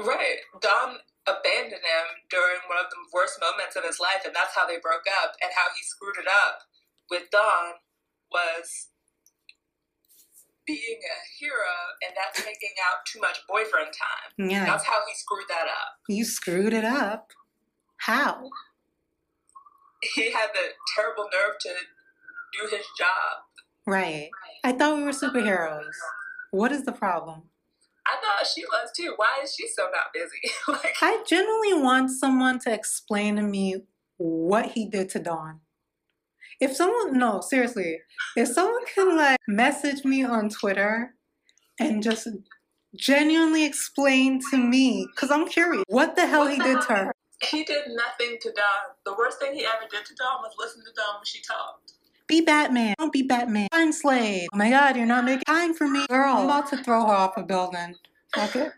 Right. Dawn abandoned him during one of the worst moments of his life, and that's how they broke up. And how he screwed it up with Dawn was being a hero, and that's taking out too much boyfriend time. Yeah. That's how he screwed that up. You screwed it up? How? He had the terrible nerve to do his job. Right. I thought we were superheroes. What is the problem? I thought she was too. Why is she so not busy? Like, I generally want someone to explain to me what he did to Dawn. If someone, no, seriously, if someone can like message me on Twitter and just genuinely explain to me, because I'm curious, what the hell what he the did hell? to her. He did nothing to Dawn. The worst thing he ever did to Dawn was listen to Dawn when she talked. Be Batman. Don't be Batman. I'm Slade. Oh my God, you're not making time for me. Girl, I'm about to throw her off a building. Okay?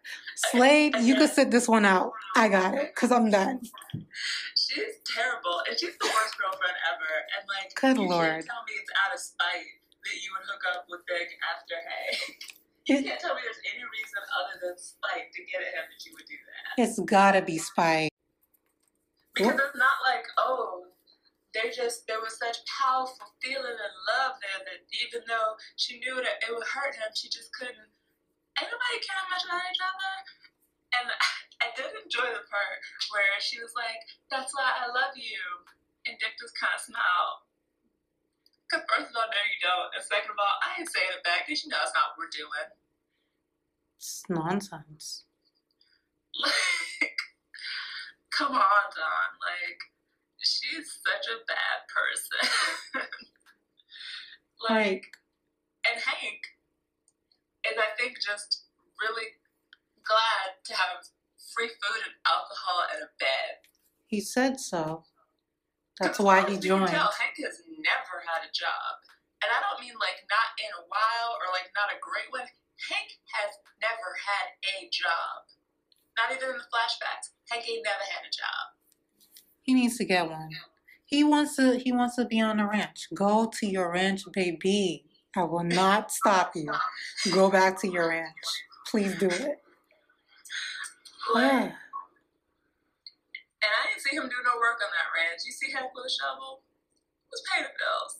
Slade, you can sit this one out. I got it, because I'm done. She's terrible, and she's the worst girlfriend ever. And, like, Good you Lord. can't tell me it's out of spite that you would hook up with Big after Hank. You it, can't tell me there's any reason other than spite to get at him that you would do that. It's gotta be spite. Because what? It's not like, oh, they just, there was such powerful feeling and love there that even though she knew that it would hurt him, she just couldn't. Ain't nobody caring much about each other. And I, I did enjoy the part where she was like, that's why I love you. And Dick just kind of smiled. Because first of all, no, you don't. And second of all, I ain't saying it back because you know it's not what we're doing. It's nonsense. Like, come on, Dawn. Like, she's such a bad person. Like, and Hank is, I think, just really glad to have free food and alcohol and a bed. He said so. That's why he joined. Tell, Hank has never had a job. And I don't mean, like, not in a while or, like, not a great one. Hank has never had a job. Not even in the flashbacks. Hank ain't never had a job. He needs to get one. He wants to he wants to be on the ranch. Go to your ranch, baby. I will not stop you. Go back to your ranch. Please do it. Like, yeah. And I didn't see him do no work on that ranch. You see him with a shovel? Was paying the bills.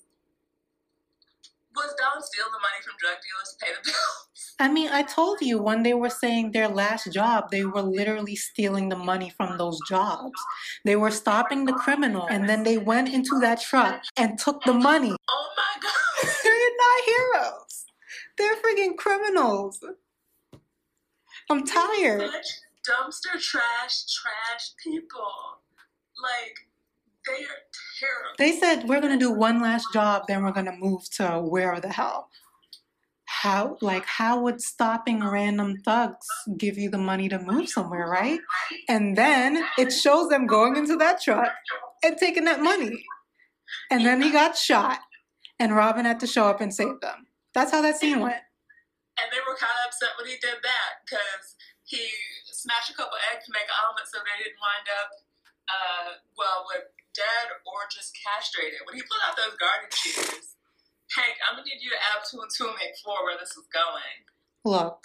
Was Dawn stealing the money from drug dealers to pay the bills? I mean, I told you when they were saying their last job, they were literally stealing the money from those jobs. They were stopping the criminal, and then they went into that truck and took the money. Oh my God. They're not heroes. They're freaking criminals. I'm tired. Such dumpster trash, trash people. Like, they are terrible. They said, we're going to do one last job, then we're going to move to where the hell. How, like, how would stopping random thugs give you the money to move somewhere, right? And then it shows them going into that truck and taking that money. And then he got shot, and Robin had to show up and save them. That's how that scene went. And they were kind of upset when he did that, because he smashed a couple eggs to make an omelet so they didn't wind up, uh, well, with dead or just castrated. When he pulled out those garden shears, Hank, I'm gonna need you to add two and two and make four where this is going. Look,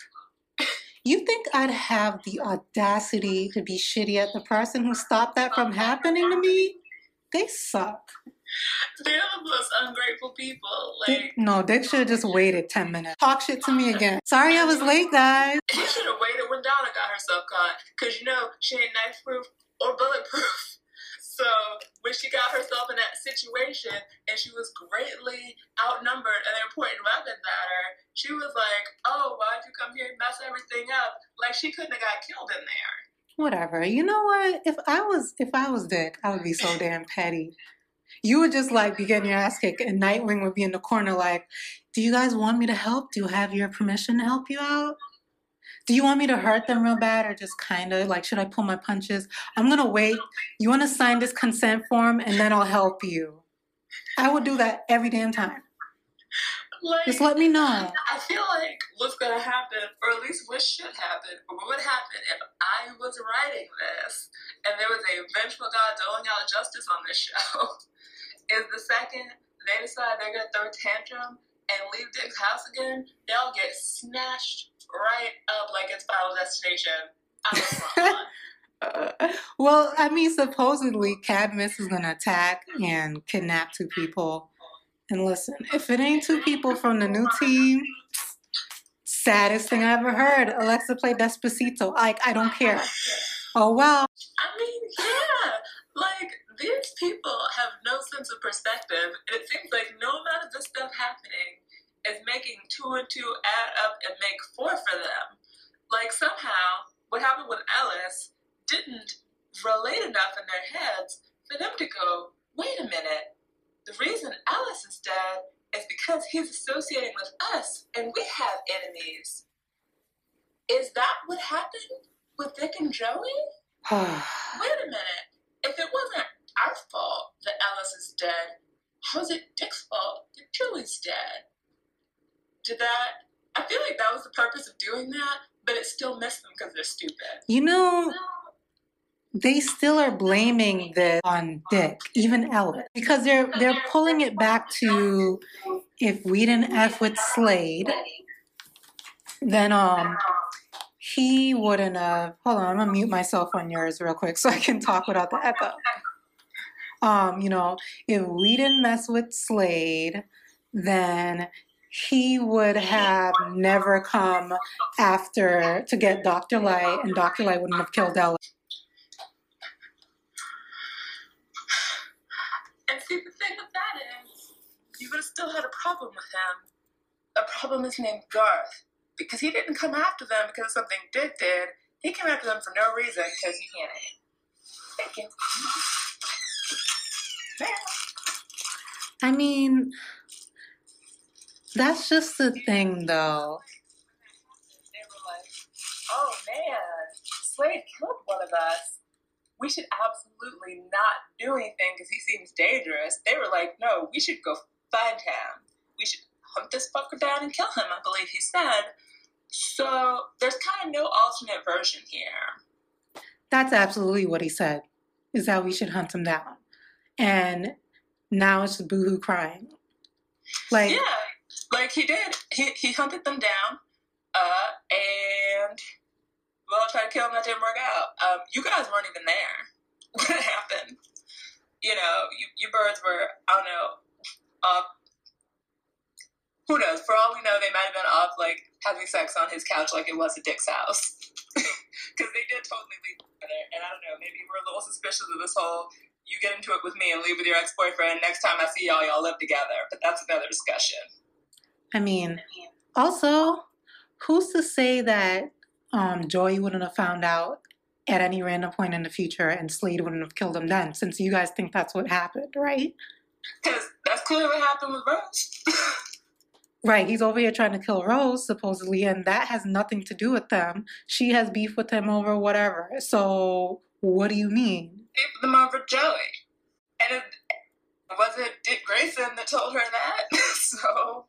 you think I'd have the audacity to be shitty at the person who stopped that from happening to me? They suck. They're the most ungrateful people. Like, no, Dick should have just waited ten minutes. Talk shit to me again. Sorry I was late, guys. He should have waited when Donna got herself caught, because you know she ain't knife proof or bulletproof. So when she got herself in that situation and she was greatly outnumbered and they were pointing weapons at her, she was like, oh, why'd you come here and mess everything up? Like, she couldn't have got killed in there. Whatever. You know what? If I was if I was Dick, I would be so damn petty. You would just, like, be getting your ass kicked, and Nightwing would be in the corner like, do you guys want me to help? Do you have your permission to help you out? Do you want me to hurt them real bad, or just kind of? Like, should I pull my punches? I'm going to wait. You want to sign this consent form, and then I'll help you. I would do that every damn time. Like, just let me know. I feel like what's going to happen, or at least what should happen, or what would happen if I was writing this, and there was a vengeful God doling out justice on this show, is the second they decide they're going to throw a tantrum and leave Dick's house again, they'll get snatched right up like it's Final Destination. I was wrong. Uh, well, I mean, supposedly Cadmus is going to attack and kidnap two people. And listen, if it ain't two people from the new team, saddest thing I ever heard. Alexa played Despacito. Like, I don't care. Oh, well. I mean, yeah. Like, these people have no sense of perspective. And it seems like no amount of this stuff happening is making two and two add up and make four for them. Like, somehow, what happened with Alice didn't relate enough in their heads for them to go, wait a minute, the reason Alice is dead is because he's associating with us and we have enemies. Is that what happened with Dick and Joey? Wait a minute, if it wasn't our fault that Alice is dead, how is it Dick's fault that Joey's dead? Did that, I feel like that was the purpose of doing that, but it still missed them because they're stupid. You know, they still are blaming this on Dick, even Ellis, because they're they're pulling it back to, if we didn't F with Slade, then um he wouldn't have. Hold on, I'm gonna mute myself on yours real quick so I can talk without the echo. Um, you know, if we didn't mess with Slade, then he would have never come after to get Doctor Light, and Doctor Light wouldn't have killed Ella. See, the thing with that is, you would have still had a problem with him. A problem is named Garth, because he didn't come after them because of something Dick did. He came after them for no reason because he can't. Thank you. I mean, that's just the thing, though. They were like, oh man, Slade killed one of us. We should absolutely not do anything because he seems dangerous. They were like, no, we should go find him. We should hunt this fucker down and kill him, I believe he said. So there's kind of no alternate version here. That's absolutely what he said, is that we should hunt him down. And now it's boohoo crying. Like, yeah, like he did. He, he hunted them down uh, and... well, try to kill him, that didn't work out. Um, you guys weren't even there when it happened. You know, you, you birds were, I don't know, off. Who knows? For all we know, they might have been off, like, having sex on his couch like it was at Dick's house. Because they did totally leave together. And I don't know, maybe we're a little suspicious of this whole, you get into it with me and leave with your ex-boyfriend. Next time I see y'all, y'all live together. But that's another discussion. I mean, also, who's to say that Um, Joey wouldn't have found out at any random point in the future, and Slade wouldn't have killed him then, since you guys think that's what happened, right? Because that's clearly what happened with Rose. Right, he's over here trying to kill Rose, supposedly, and that has nothing to do with them. She has beef with him over whatever, so what do you mean? Beef with him over Joey. And it wasn't Dick Grayson that told her that, so...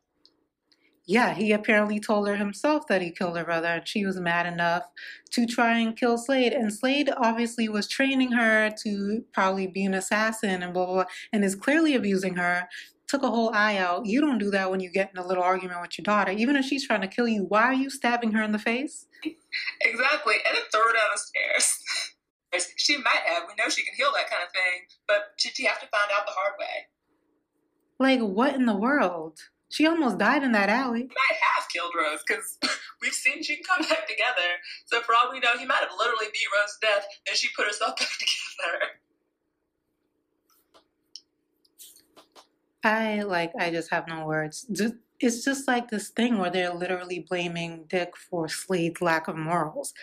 yeah, he apparently told her himself that he killed her brother, and she was mad enough to try and kill Slade. And Slade obviously was training her to probably be an assassin and blah, blah, blah, and is clearly abusing her. Took a whole eye out. You don't do that when you get in a little argument with your daughter. Even if she's trying to kill you, why are you stabbing her in the face? Exactly, and then throw her down the stairs. She might have. We know she can heal that kind of thing, but did she have to find out the hard way? Like, what in the world? She almost died in that alley. He might have killed Rose, because we've seen she can come back together. So for all we know, he might have literally beat Rose to death, and she put herself back together. I, like, I just have no words. It's just like this thing where they're literally blaming Dick for Slade's lack of morals.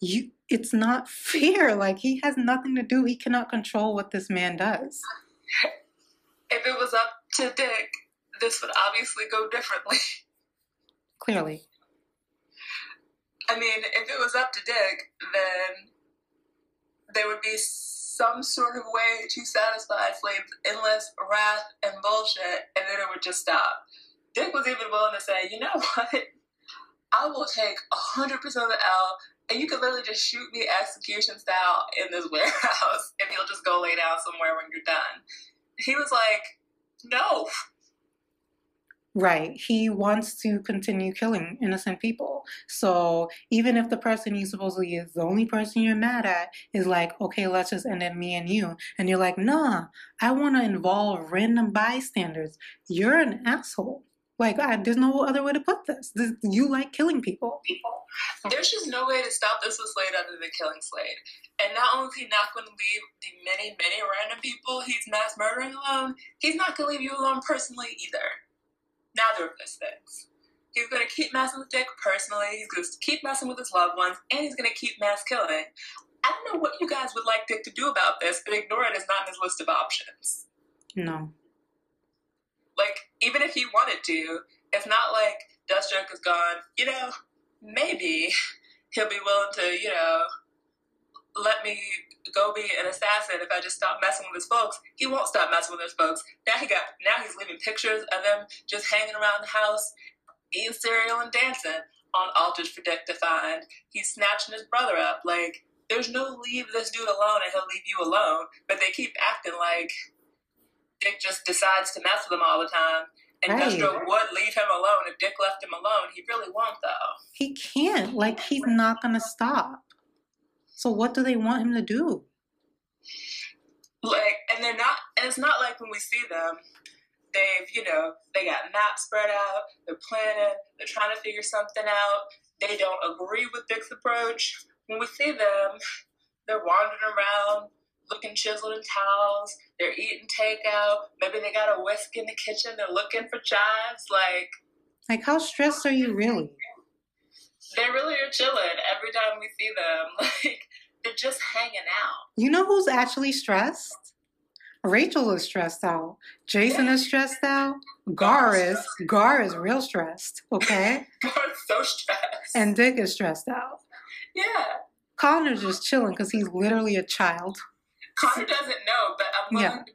You, it's not fair. Like, he has nothing to do. He cannot control what this man does. If it was up to Dick, this would obviously go differently. Clearly. I mean, if it was up to Dick, then there would be some sort of way to satisfy Slade's endless wrath and bullshit, and then it would just stop. Dick was even willing to say, you know what? I will take one hundred percent of the L, and you can literally just shoot me execution style in this warehouse, and you'll just go lay down somewhere when you're done. He was like, no. Right. He wants to continue killing innocent people. So even if the person you supposedly is the only person you're mad at is like, okay, let's just end it, me and you. And you're like, nah, I want to involve random bystanders. You're an asshole. Like, I, there's no other way to put this. this. You like killing people. There's just no way to stop this with Slade other than killing Slade. And not only is he not going to leave the many, many random people he's mass murdering alone, he's not going to leave you alone personally either. Neither of those things. He's going to keep messing with Dick personally, he's going to keep messing with his loved ones, and he's going to keep mass killing. I don't know what you guys would like Dick to do about this, but ignore it is not in his list of options. No. Like, even if he wanted to, it's not like Deathstroke is gone, you know, maybe he'll be willing to, you know, let me go be an assassin if I just stop messing with his folks. He won't stop messing with his folks. Now he got, now he's leaving pictures of them just hanging around the house, eating cereal and dancing on altars for Dick to find. He's snatching his brother up. Like, there's no leave this dude alone and he'll leave you alone. But they keep acting like Dick just decides to mess with him all the time. And right. Deathstroke would leave him alone if Dick left him alone. He really won't, though. He can't. Like, he's not going to stop. So what do they want him to do? Like, and they're not, and it's not like when we see them, they've, you know, they got maps spread out, they're planning, they're trying to figure something out, they don't agree with Dick's approach. When we see them, they're wandering around, looking chiseled in towels, they're eating takeout, maybe they got a whisk in the kitchen, they're looking for chives, like... Like, how stressed are you really? They really are chilling every time we see them. Like, they're just hanging out. You know who's actually stressed? Rachel is stressed out. Jason is stressed out. Gar is. Gar is real stressed, okay? Gar's so stressed. And Dick is stressed out. Yeah. Connor's just chilling because he's literally a child. Connor doesn't know, but I'm willing yeah. to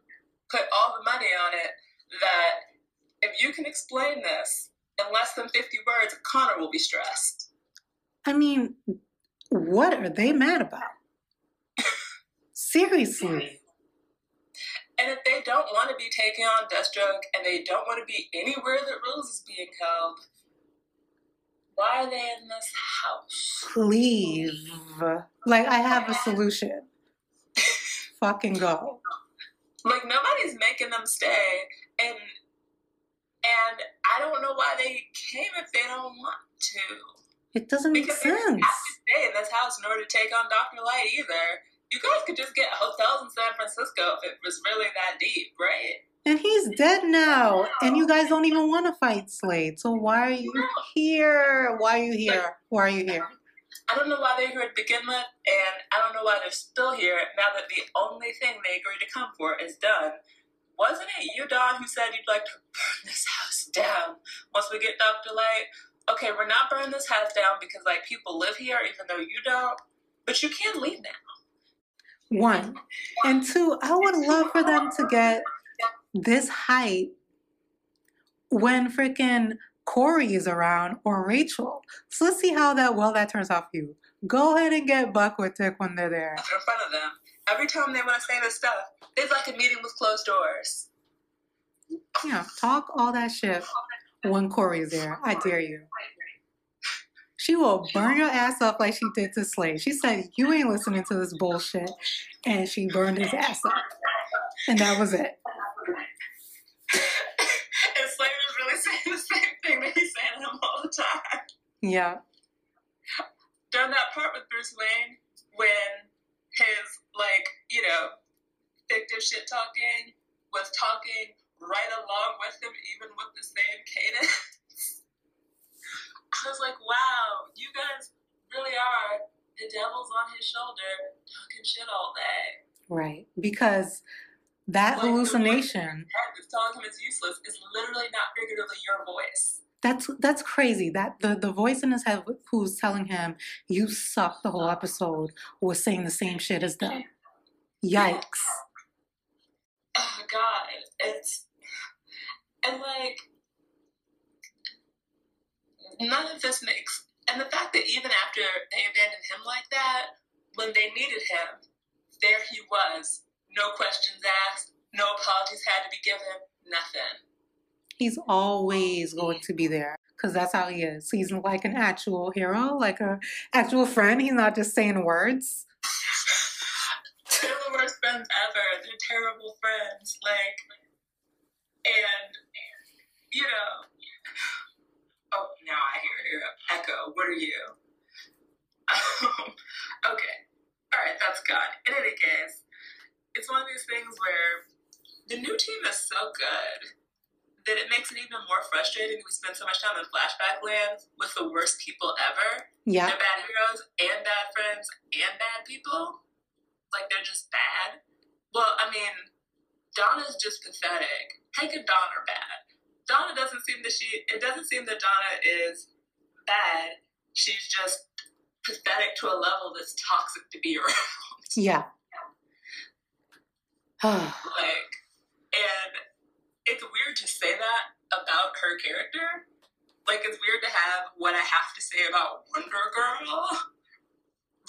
put all the money on it that if you can explain this in less than fifty words, Connor will be stressed. I mean, what are they mad about? Seriously. And if they don't want to be taking on Deathstroke and they don't want to be anywhere that Rose is being held, why are they in this house? Leave. Like, I have a solution. Fucking go. Like, nobody's making them stay. And, and I don't know why they came if they don't want to. It doesn't make sense. Because they have to stay in this house in order to take on Doctor Light either. You guys could just get hotels in San Francisco if it was really that deep, right? And he's dead now. And you guys don't even want to fight Slade. So why are you here? Why are you here? Why are you here? I don't know why they're here to begin with. And I don't know why they're still here now that the only thing they agreed to come for is done. Wasn't it you, Dawn, who said you'd like to burn this house down once we get Doctor Light? Okay, we're not burning this house down because, like, people live here even though you don't. But you can leave now. One. And two, I would love for them to get this hype when freaking Corey is around or Rachel. So let's see how that, well, that turns out for you. Go ahead and get buck with Dick when they're there. In front of them. Every time they want to say this stuff, it's like a meeting with closed doors. Yeah, talk all that shit. When Corey is there, I dare you. She will burn your ass up like she did to Slade. She said, you ain't listening to this bullshit. And she burned his ass up. And that was it. And Slade was really saying the same thing that he's saying to him all the time. Yeah. During that part with Bruce Wayne, when his, like, you know, fictive shit talking was talking right along with them, even with the same cadence. I was like, wow, you guys really are the devil's on his shoulder talking shit all day. Right, because that, like, hallucination... The telling him it's useless is literally not figuratively your voice. That's that's crazy. That the, the voice in his head who's telling him, you suck the whole episode, was saying the same shit as them. Yikes. Oh, God. It's... And, like, none of this makes... And the fact that even after they abandoned him like that, when they needed him, there he was. No questions asked. No apologies had to be given. Nothing. he's always going to be there because that's how he is. He's like an actual hero, like an actual friend. He's not just saying words. They're the worst friends ever. They're terrible friends. Like, and, you know. Oh, now I hear an echo. What are you? Um, okay. All right, that's God. In any case, it's one of these things where the new team is so good that it makes it even more frustrating. We spend so much time in flashback land with the worst people ever. Yeah. They're bad heroes and bad friends and bad people. Like, they're just bad. Well, I mean, Donna's just pathetic. Hank and Dawn are bad. Donna doesn't seem that she, it doesn't seem that Donna is bad. She's just pathetic to a level that's toxic to be around. Yeah. Like, and it's weird to say that about her character. Like, it's weird to have what I have to say about Wonder Girl.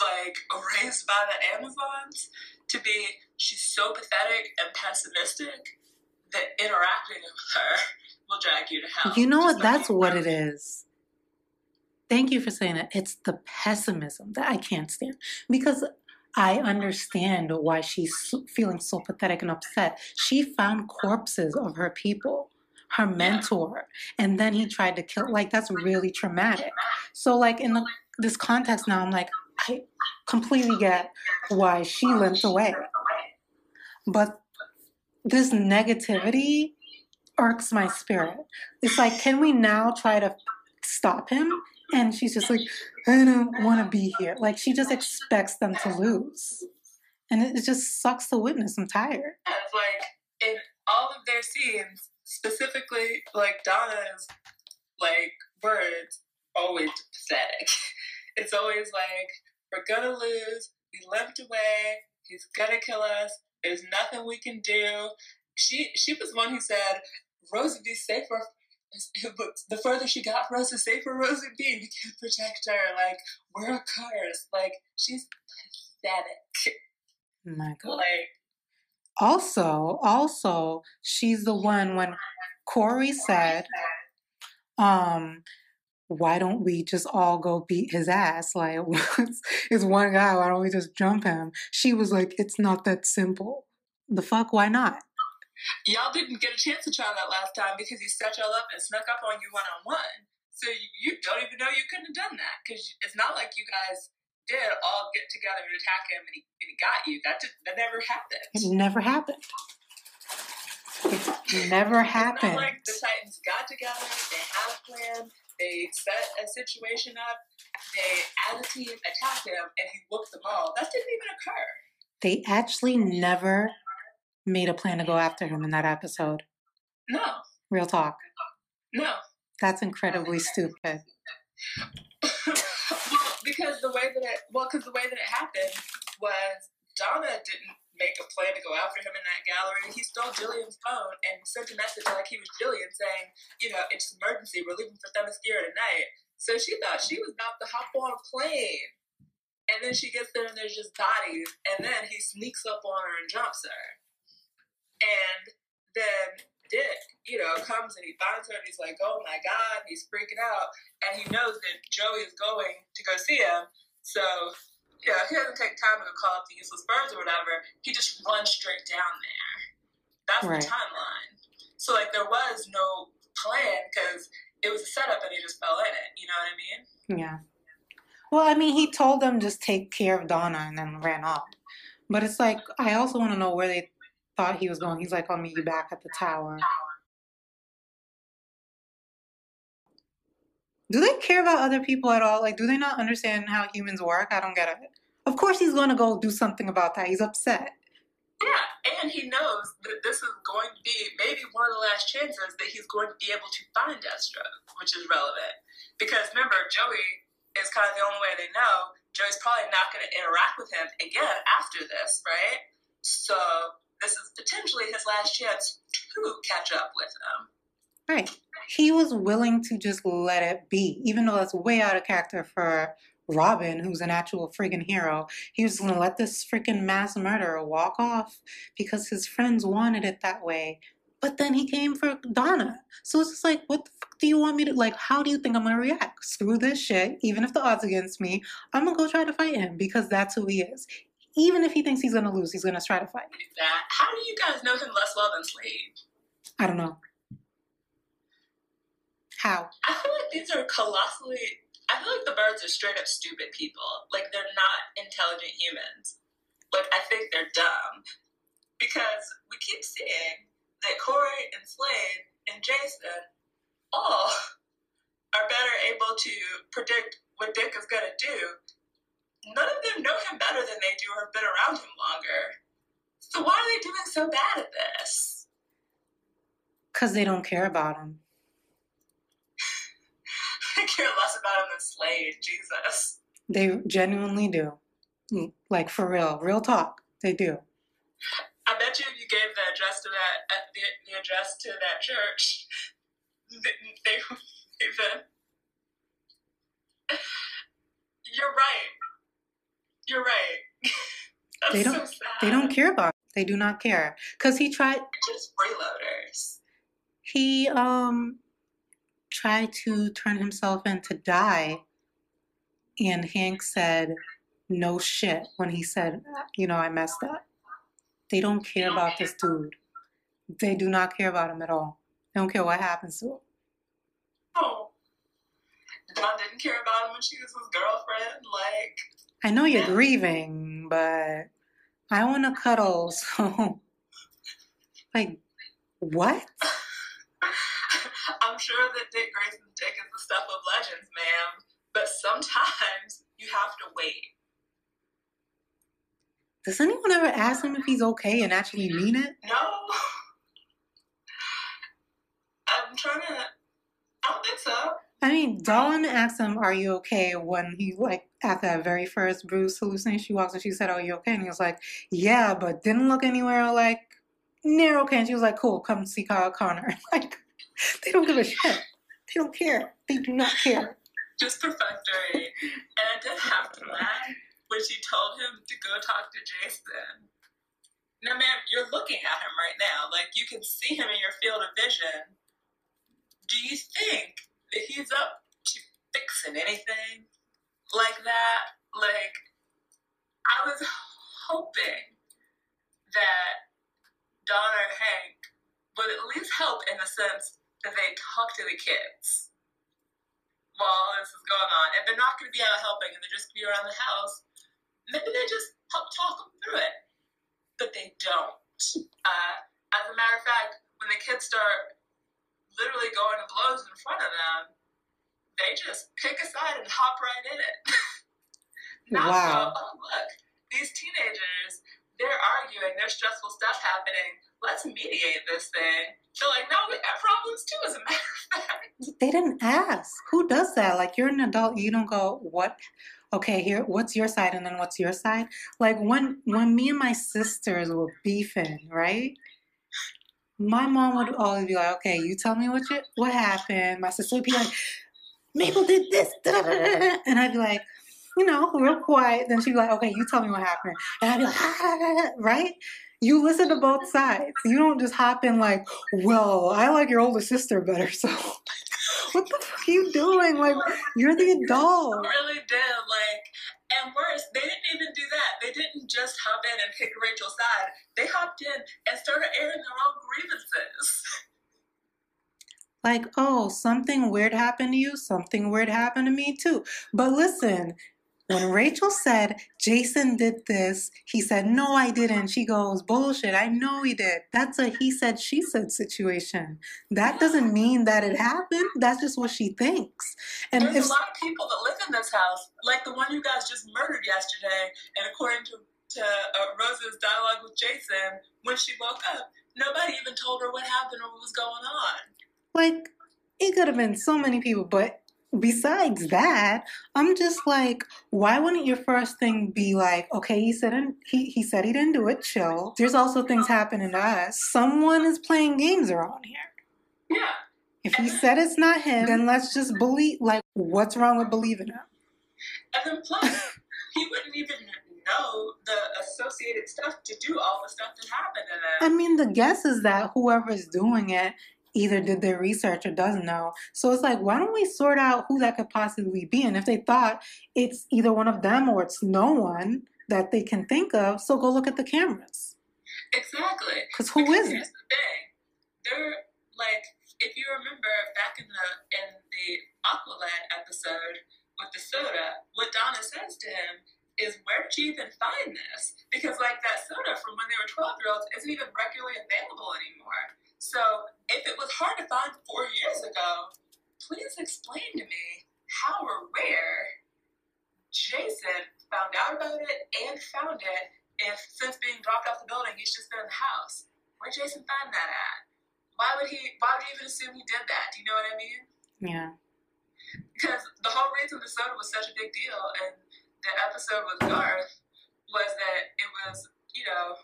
Like, raised by the Amazons, to be, she's so pathetic and pessimistic that interacting with her will drag you to hell. You know what? That's what it is. Thank you for saying that. It's the pessimism that I can't stand. Because I understand why she's feeling so pathetic and upset. She found corpses of her people, her mentor, and then he tried to kill. Like, that's really traumatic. So, like, in the, this context now, I'm like, I completely get why she limped away. But this negativity irks my spirit. It's like, can we now try to stop him? And she's just like, I don't want to be here. Like, she just expects them to lose. And it just sucks to witness. I'm tired. It's like, in all of their scenes, specifically, like, Donna's, like, words always pathetic. It's always like, we're gonna lose, we limped away, he's gonna kill us, there's nothing we can do. She she was one who said, Rose would be safer, the further she got from us, the safer Rose would be, we can't protect her, like, we're a curse, like, she's pathetic. My God. Like, also, also, she's the one when Corey said, um... why don't we just all go beat his ass? Like, it's one guy, why don't we just jump him? She was like, it's not that simple. The fuck, why not? Y'all didn't get a chance to try that last time because he set y'all up and snuck up on you one-on-one. So you don't even know you couldn't have done that because it's not like you guys did all get together and attack him and he, and he got you. That, just, that never happened. It never happened. It never happened. It's not like the Titans got together, they had a plan. They set a situation up, they, as a team, attacked him, and he whooped them all. That didn't even occur. They actually never made a plan to go after him in that episode. No. Real talk. No. That's incredibly stupid. Well, because the way that it, well, because the way that it happened was Donna didn't make a plan to go after him in that gallery. He stole Jillian's phone and sent a message like he was Jillian saying, you know, it's an emergency. We're leaving for Themyscira tonight. So she thought she was about to hop on a plane. And then she gets there and there's just bodies. And then he sneaks up on her and jumps her. And then Dick, you know, comes and he finds her and he's like, oh my God, he's freaking out. And he knows that Joey is going to go see him. So yeah, he doesn't take time to call up the useless birds or whatever. He just runs straight down there. That's right. The timeline. So, like, there was no plan because it was a setup and he just fell in it. You know what I mean? Yeah. Well, I mean, he told them just take care of Donna and then ran off. But it's like, I also want to know where they thought he was going. He's like, I'll meet you back at the tower. Do they care about other people at all? Like, do they not understand how humans work? I don't get it. Of course he's going to go do something about that. He's upset. Yeah, and he knows that this is going to be maybe one of the last chances that he's going to be able to find Deathstroke, which is relevant. Because, remember, Joey is kind of the only way they know. Joey's probably not going to interact with him again after this, right? So this is potentially his last chance to catch up with him. Right. He was willing to just let it be, even though that's way out of character for Robin, who's an actual freaking hero. He was going to let this freaking mass murderer walk off because his friends wanted it that way. But then he came for Donna. So it's just like, what the fuck do you want me to, like, how do you think I'm going to react? Screw this shit. Even if the odds against me, I'm going to go try to fight him because that's who he is. Even if he thinks he's going to lose, he's going to try to fight. That, how do you guys know him less well than Slade? I don't know. How? I feel like these are colossally, I feel like the birds are straight up stupid people. Like, they're not intelligent humans. Like, I think they're dumb. Because we keep seeing that Corey and Slade and Jason all are better able to predict what Dick is going to do. None of them know him better than they do or have been around him longer. So why are they doing so bad at this? Because they don't care about him. They care less about him than Slade, Jesus. They genuinely do. Like, for real. Real talk. They do. I bet you if you gave the address to that uh, the, the address to that church, they, they, they, you're right. You're right. That's they don't. So sad. They don't care about it. They do not care. Cause he tried. Just freeloaders. He um tried to turn himself in to die, and Hank said, "No shit." When he said, "You know, I messed up." They don't care about this dude. They do not care about him at all. They don't care what happens to him. Oh. Dawn didn't care about him when she was his girlfriend. Like, I know you're yeah. grieving, but I want to cuddle, so. Like, what? I'm sure that Dick Grayson's dick is the stuff of legends, ma'am. But sometimes you have to wait. Does anyone ever ask him if he's okay and actually mean it? No. I'm trying to... I don't think so. I mean, Dawn asked him, are you okay? When he, like, at that very first Bruce hallucination, she walks and she said, are you okay? And he was like, yeah, but didn't look anywhere, like, near okay. And she was like, cool, come see Kyle Connor. Like, they don't give a shit. They don't care. They do not care. Just perfectory. And I did have to laugh. When she told him to go talk to Jason. Now, ma'am, you're looking at him right now. Like, you can see him in your field of vision. Do you think that he's up to fixing anything like that? Like, I was hoping that Don or Hank would at least help in the sense that they talk to the kids while this is going on. If they're not going to be out helping and they're just going to be around the house, maybe they just help talk them through it. But they don't. Uh, as a matter of fact, when the kids start literally going to blows in front of them, they just pick a side and hop right in it. Not wow. Go, oh, look, these teenagers, they're arguing, there's stressful stuff happening. Let's mediate this thing. They're like, no, we got problems too, as a matter of fact. They didn't ask. Who does that? Like, you're an adult, you don't go, what? Okay, here, what's your side, and then what's your side? Like, when when me and my sisters were beefing, right? My mom would always be like, okay, you tell me what you, what happened. My sister would be like, Mabel did this, da, da, da, da. And I'd be like, you know, real quiet. Then she'd be like, okay, you tell me what happened. And I'd be like, ah, da, da, da, right? You listen to both sides. You don't just hop in like, well, I like your older sister better, so... What the fuck are you doing? Like, you're the adult. I really did. Like, and worse, they didn't even do that. They didn't just hop in and pick Rachel's side. They hopped in and started airing their own grievances. Like, oh, something weird happened to you. Something weird happened to me, too. But listen, when Rachel said, Jason did this, he said, no, I didn't. She goes, bullshit. I know he did. That's a he said, she said situation. That doesn't mean that it happened. That's just what she thinks. And there's if, a lot of people that live in this house, like the one you guys just murdered yesterday. And according to, to uh, Rose's dialogue with Jason, when she woke up, nobody even told her what happened or what was going on. Like, it could have been so many people, but... Besides that, I'm just like, why wouldn't your first thing be like, okay, he said he he said he didn't do it, chill. There's also things happening to us. Someone is playing games around here. Yeah. If he said it's not him, then let's just believe, like, what's wrong with believing him? And then plus, he wouldn't even know the associated stuff to do all the stuff that happened to them. I mean, the guess is that whoever's doing it either did their research or doesn't know. So it's like, why don't we sort out who that could possibly be? And if they thought it's either one of them or it's no one that they can think of, so go look at the cameras. Exactly. Because who is it? Here's the thing. They're like, if you remember back in the in the Aqualad episode with the soda, what Donna says to him is, where'd you even find this? Because like that soda from when they were twelve-year-olds isn't even regularly available anymore. So if it was hard to find four years ago, please explain to me how or where Jason found out about it and found it. If since being dropped off the building, he's just been in the house. Where'd Jason find that at? Why would he? Why would you even assume he did that? Do you know what I mean? Yeah. Because the whole reason the soda was such a big deal in the episode with Garth was that it was, you know,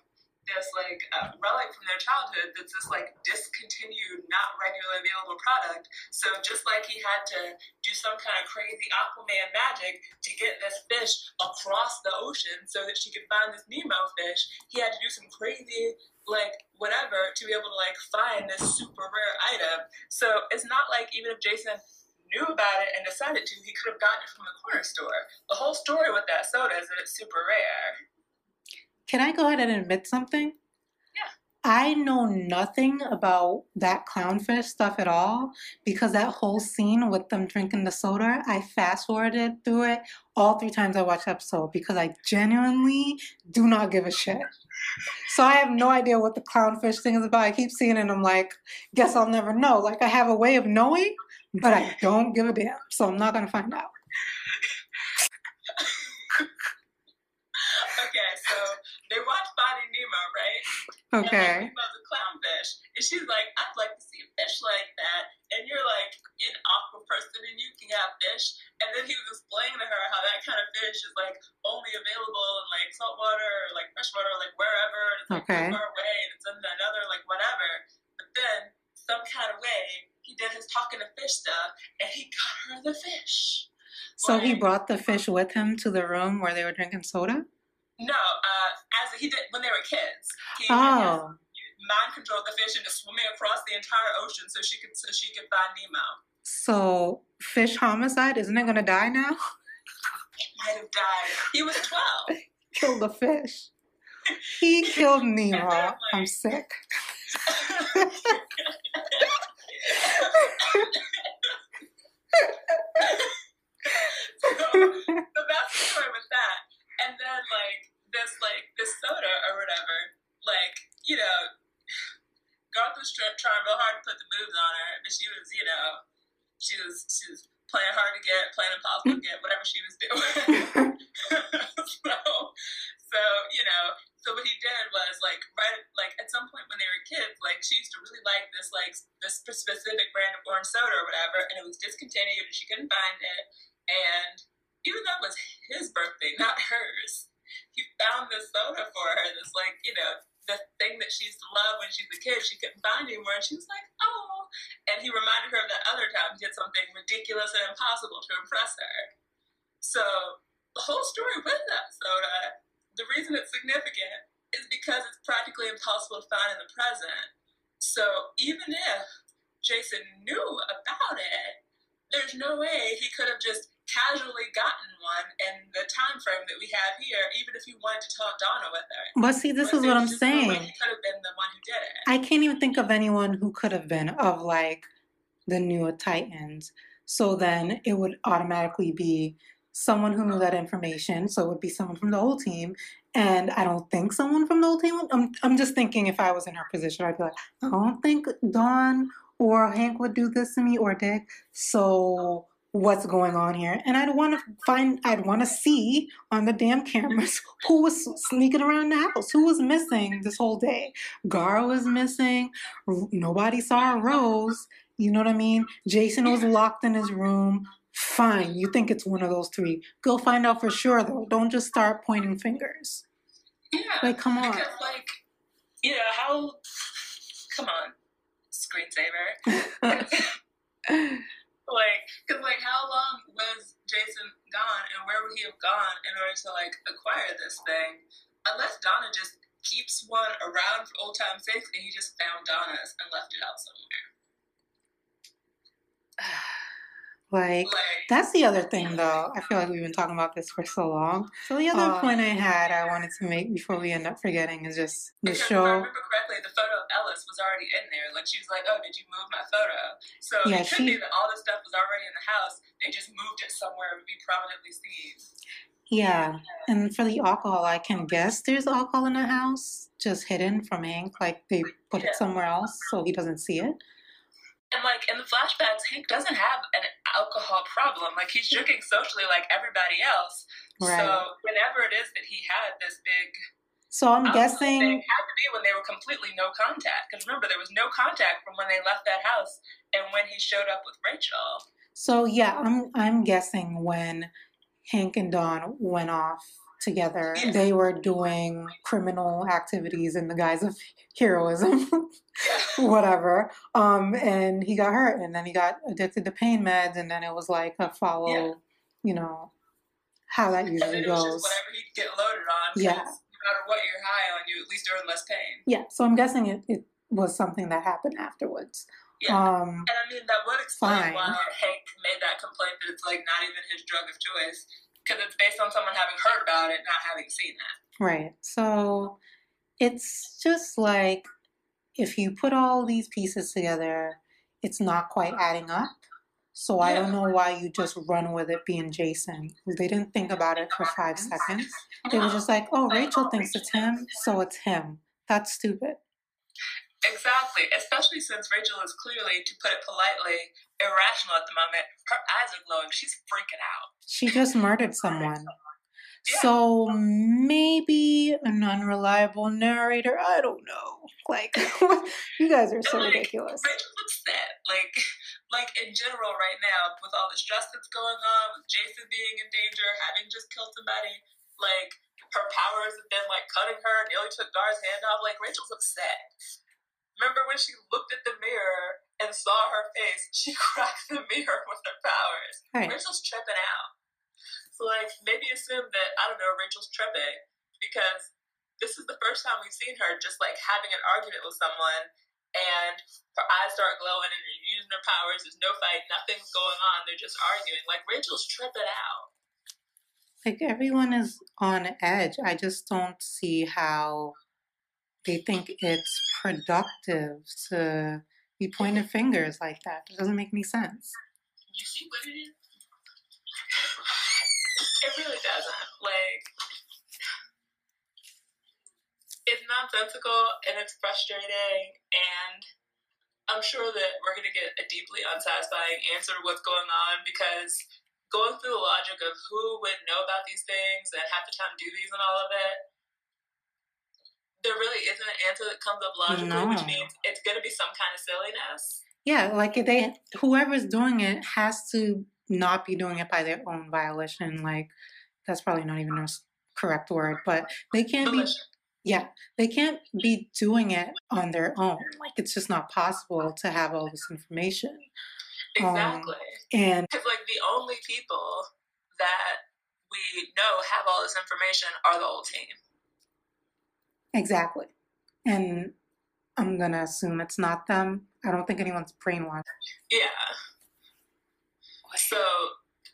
this like uh, relic from their childhood that's this like discontinued, not regularly available product. So just like he had to do some kind of crazy Aquaman magic to get this fish across the ocean so that she could find this Nemo fish, he had to do some crazy like whatever to be able to like find this super rare item. So it's not like even if Jason knew about it and decided to, he could have gotten it from the corner store. The whole story with that soda is that it's super rare. Can I go ahead and admit something? Yeah. I know nothing about that clownfish stuff at all because that whole scene with them drinking the soda, I fast-forwarded through it all three times I watched the episode because I genuinely do not give a shit. So I have no idea what the clownfish thing is about. I keep seeing it and I'm like, guess I'll never know. Like, I have a way of knowing, but I don't give a damn. So I'm not going to find out. Okay, so they watch Finding Nemo, right? Okay. And about the clownfish, and she's like, "I'd like to see a fish like that." And you're like, "An awkward person, and you can have fish." And then he was explaining to her how that kind of fish is like only available in like saltwater or like freshwater, or, like wherever, and it's like okay. far away, and it's in another like whatever. But then, some kind of way, he did his talking to fish stuff, and he got her the fish. So like, he brought the fish with him to the room where they were drinking soda? No, uh, as he did when they were kids. He oh. mind controlled the fish into swimming across the entire ocean so she could so she could find Nemo. So fish homicide, isn't it going to die now? It might have died. He was twelve. Killed the fish. He killed Nemo. Like, I'm sick. so, so that's the story with that. And then, like, this, like, this soda or whatever, like, you know, Garth was trying real hard to put the moves on her, but she was, you know, she was, she was playing hard to get, playing impossible to get, whatever she was doing. so, so, you know, so what he did was, like, right, like, at some point when they were kids, like, she used to really like this, like, this specific brand of orange soda or whatever, and it was discontinued and she couldn't find it, and... even though it was his birthday, not hers, he found this soda for her, this, like, you know, the thing that she used to love when she was a kid, she couldn't find anymore, and she was like, oh, and he reminded her of that other time he did something ridiculous and impossible to impress her. So, the whole story with that soda, the reason it's significant is because it's practically impossible to find in the present. So, even if Jason knew about it, there's no way he could have just casually gotten one in the time frame that we have here, even if you wanted to tell Donna with her. But see, this but is what I'm saying. He could have been the one who did it. I can't even think of anyone who could have been of like the newer Titans. So then it would automatically be someone who knew that information. So it would be someone from the old team. And I don't think someone from the old team would. I'm, I'm just thinking if I was in her position, I'd be like, I don't think Dawn or Hank would do this to me or Dick. So... what's going on here? And I'd want to find, I'd want to see on the damn cameras who was sneaking around the house, who was missing this whole day. Gar was missing. Nobody saw Rose. You know what I mean? Jason was locked in his room. Fine. You think it's one of those three. Go find out for sure, though. Don't just start pointing fingers. Yeah. Like, come on. Because, like, you know, how, come on, screensaver. Like, because, like, how long was Jason gone, and where would he have gone in order to, like, acquire this thing? Unless Donna just keeps one around for old time's sake, and he just found Donna's and left it out somewhere. Like, like, that's the other thing, though. I feel like we've been talking about this for so long. So the other uh, point I had I wanted to make before we end up forgetting is just the show. If I remember correctly, the photo of Alice was already in there. Like, she was like, oh, did you move my photo? So yeah, it could she, be that all this stuff was already in the house. They just moved it somewhere and would be prominently seen. Yeah. yeah. And for the alcohol, I can guess there's alcohol in the house just hidden from Hank. Like, they put yeah. it somewhere else so he doesn't see it. And, like, in the flashbacks, Hank doesn't have an alcohol problem. Like, he's drinking socially like everybody else. Right. So, whenever it is that he had this big... So, I'm guessing... Thing, it had to be when they were completely no contact. Because, remember, there was no contact from when they left that house and when he showed up with Rachel. So, yeah, I'm I'm guessing when Hank and Dawn went off together, yeah. they were doing criminal activities in the guise of heroism. Whatever. Um, and he got hurt, and then he got addicted to pain meds, and then it was like a follow, yeah. you know, how that usually goes. Just whatever he'd get loaded on. Yeah. No matter what you're high on, you at least earn less pain. Yeah. So I'm guessing it, it was something that happened afterwards. Yeah. Um, and I mean, that would explain fine. why Hank made that complaint that it's like not even his drug of choice, because it's based on someone having heard about it, not having seen that. Right. So it's just like, if you put all these pieces together, it's not quite adding up. So yeah. I don't know why you just run with it being Jason. They didn't think about it for five seconds. They were just like, oh, Rachel thinks it's him, so it's him. That's stupid. Exactly. Especially since Rachel is clearly, to put it politely, irrational at the moment. Her eyes are glowing. She's freaking out. She just murdered someone. Yeah. So maybe an unreliable narrator. I don't know. Like, you guys are so like, ridiculous. Rachel looks sad. Like, like in general right now, with all the stress that's going on, with Jason being in danger, having just killed somebody, like, her powers have been, like, cutting her, nearly took Gar's hand off. Like, Rachel's upset. Remember when she looked at the mirror and saw her face, she cracked the mirror with her powers. Right. Rachel's tripping out. So, like, maybe assume that, I don't know, Rachel's tripping, because this is the first time we've seen her just, like, having an argument with someone, and her eyes start glowing, and you're using her powers, there's no fight, nothing's going on, they're just arguing. Like, Rachel's tripping out. Like, everyone is on edge. I just don't see how they think it's productive to be pointing fingers like that. It doesn't make any sense. You see what it is? It really doesn't. Like, it's nonsensical and it's frustrating, and I'm sure that we're going to get a deeply unsatisfying answer to what's going on, because going through the logic of who would know about these things and half the time do these and all of it, there really isn't an answer that comes up logically, no. which means it's going to be some kind of silliness. Yeah, like if they, whoever's doing it has to not be doing it by their own violation. Like, that's probably not even the correct word, but they can't be, yeah, they can't be doing it on their own. Like, it's just not possible to have all this information. Exactly. Um, and because, like, the only people that we know have all this information are the old team. Exactly. And I'm gonna assume it's not them. I don't think anyone's brainwashed. Yeah. So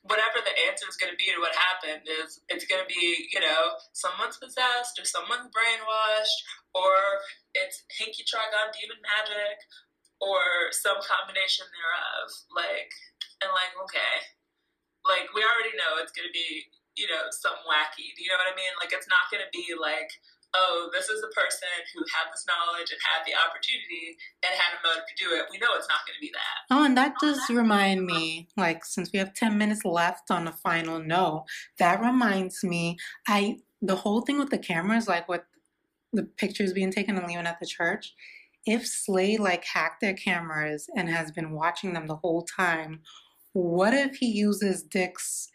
whatever the answer is going to be to what happened is, it's going to be, you know, someone's possessed or someone's brainwashed, or it's hinky trigon demon magic, or some combination thereof. Like, and like, okay, like, we already know it's going to be, you know, some wacky. Do you know what I mean? Like, it's not going to be like, oh, this is a person who had this knowledge and had the opportunity and had a motive to do it. We know it's not going to be that. Oh, and that does remind me, like, since we have ten minutes left on the final note, that reminds me, I the whole thing with the cameras, like with the pictures being taken and leaving at the church, if Slade, like, hacked their cameras and has been watching them the whole time, what if he uses Dick's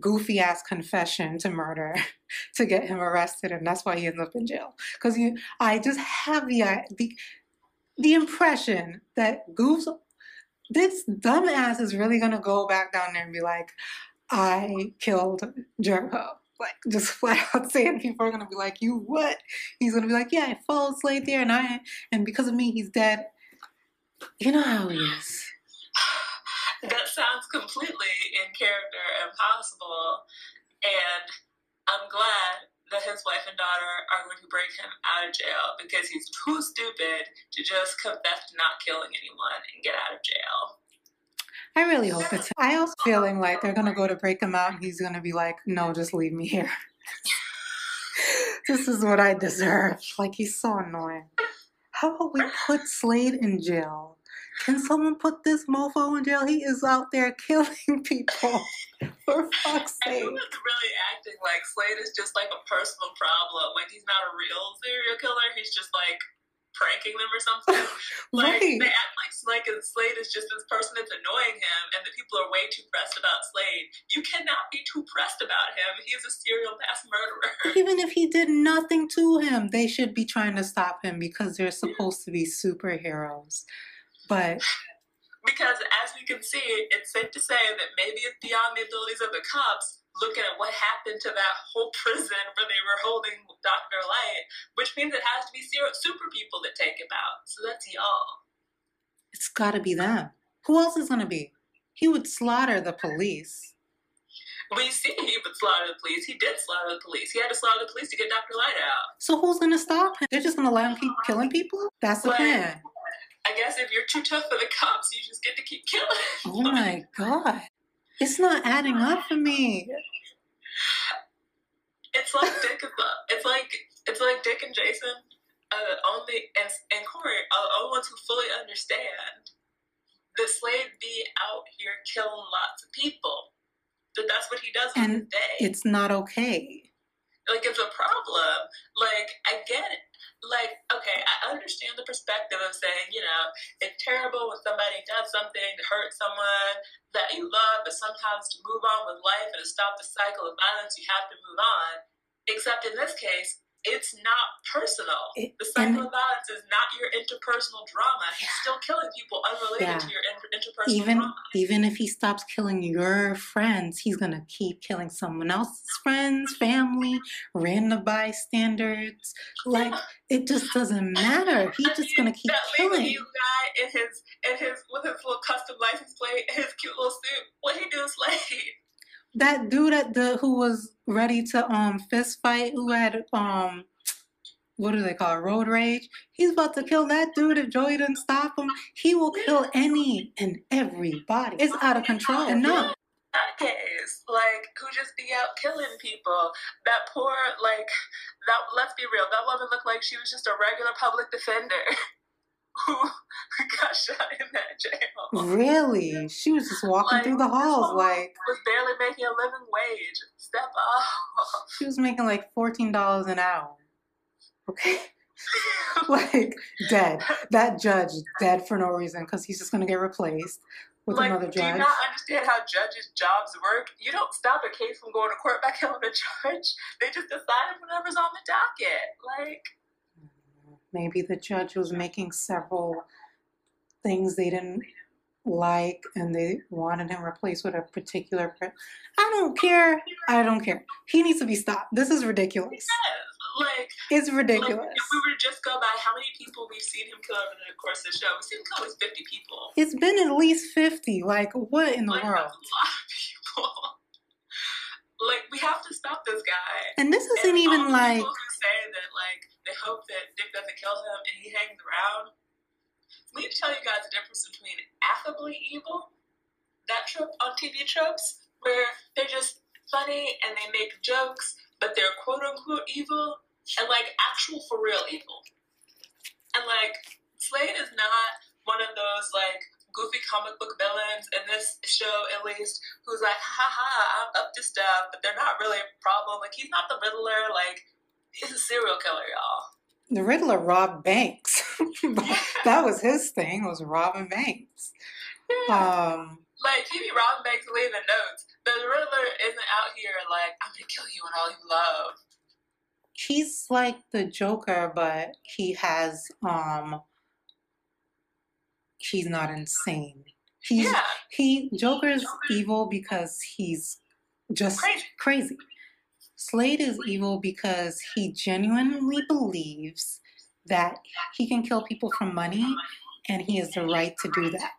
goofy ass confession to murder to get him arrested, and that's why he ends up in jail? Because you, I just have the, the the impression that Goof's, this dumbass, is really gonna go back down there and be like, I killed Jericho. Like, just flat out saying, people are going to be like, you what? He's going to be like, yeah, I followed Slade there, and I, and because of me, he's dead. You know how he is. That sounds completely in character and possible, and I'm glad that his wife and daughter are going to break him out of jail, because he's too stupid to just confess to not killing anyone and get out of jail. I really hope it's. I also feeling like they're gonna go to break him out, and he's gonna be like, "No, just leave me here. This is what I deserve." Like, he's so annoying. How about we put Slade in jail? Can someone put this mofo in jail? He is out there killing people. For fuck's sake. And he was really acting like Slade is just like a personal problem. Like, he's not a real serial killer. He's just like pranking them or something. Like, right. They act like, like Slade is just this person that's annoying him, and the people are way too pressed about Slade. You cannot be too pressed about him. He is a serial mass murderer. Even if he did nothing to him, they should be trying to stop him, because they're supposed to be superheroes. But because, as we can see, it's safe to say that maybe it's beyond the abilities of the cops, looking at what happened to that whole prison where they were holding Doctor Light, which means it has to be super people that take him out. So that's y'all. It's got to be them. Who else is going to be? He would slaughter the police. We see he would slaughter the police. He did slaughter the police. He had to slaughter the police to get Doctor Light out. So who's going to stop him? They're just going to let him keep killing people? That's the but, plan. I guess if you're too tough for the cops, you just get to keep killing. Oh my God. It's not adding up for me. It's like Dick and it's like it's like Dick and Jason, uh, only and and Corey are the only ones who fully understand that Slade be out here killing lots of people. That that's what he does on the day. It's not okay. Like, it's a problem. Like, I get it. Like, okay, I understand the perspective of saying, you know, it's terrible when somebody does something to hurt someone that you love, but sometimes to move on with life and to stop the cycle of violence, you have to move on. Except in this case, it's not personal. It, the cycle of violence is not your interpersonal drama. Yeah. He's still killing people unrelated yeah. to your inter- interpersonal even, drama. Even if he stops killing your friends, he's going to keep killing someone else's friends, family, random bystanders. Like, yeah. It just doesn't matter. He's I just going to keep that killing. That guy in his, in his, with his little custom license plate and his cute little suit, what he do is like... That dude at the who was ready to um fist fight, who had um what do they call it? Road rage. He's about to kill that dude if Joey didn't stop him. He will kill any and everybody. It's out of control. Enough. That case, like, who just be out killing people. That poor, like, that. Let's be real. That woman looked like she was just a regular public defender who got shot in that jail. Really? She was just walking like, through the halls like... was barely making a living wage. Step up. She was making like fourteen dollars an hour. Okay? Like, dead. That judge dead for no reason because he's just going to get replaced with like, another judge. Do you not understand how judges' jobs work? You don't stop a case from going to court by killing a judge. They just decide whatever's on the docket. Like... Maybe the judge was making several things they didn't like and they wanted him replaced with a particular person. I don't care. I don't care. He needs to be stopped. This is ridiculous. Yes, like, it's ridiculous. Like, if we were to just go by how many people we've seen him kill over the course of the show, we've seen him kill at least fifty people. It's been at least fifty. Like, what in the like, world? That's a lot of people. Like, we have to stop this guy. And this isn't and even all the like. People who say that, like, they hope that Dick doesn't kill him and he hangs around. We need to tell you guys the difference between affably evil, that trope on T V tropes, where they're just funny and they make jokes, but they're quote unquote evil, and like actual for real evil. And like, Slade is not one of those, like, goofy comic book villains in this show, at least, who's like, ha ha, I'm up to stuff, but they're not really a problem. Like, he's not the Riddler. Like, he's a serial killer, y'all. The Riddler robbed banks. That was his thing, was robbing banks. Yeah. Um, like, he be robbing banks and leaving notes. But the Riddler isn't out here like, I'm gonna kill you and all you love. He's like the Joker, but he has... um. He's not insane. He's, yeah. He Joker's evil because he's just crazy. crazy. Slade is evil because he genuinely believes that he can kill people for money, and he has the right to do that.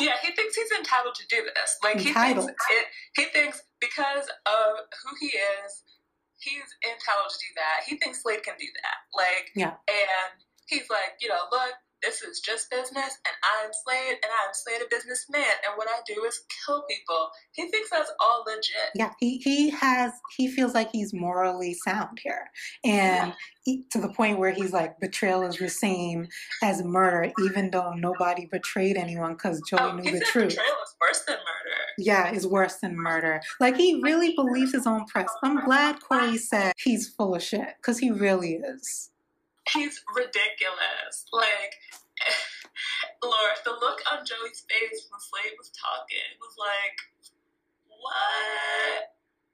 Yeah, he thinks he's entitled to do this. Like entitled. He thinks it, he thinks because of who he is, he's entitled to do that. He thinks Slade can do that. Like, yeah. And he's like, you know, look, this is just business, and I'm Slade, and I'm Slade, a businessman, and what I do is kill people. He thinks that's all legit. Yeah, he he has he feels like he's morally sound here, and he, to the point where he's like, betrayal is the same as murder, even though nobody betrayed anyone because Joey oh, knew he the said truth. Betrayal is worse than murder. Yeah, it's worse than murder. Like, he really believes his own press. I'm glad Corey said he's full of shit, because he really is. He's ridiculous. Like, Lord, the look on Joey's face when Slade was talking was like, what?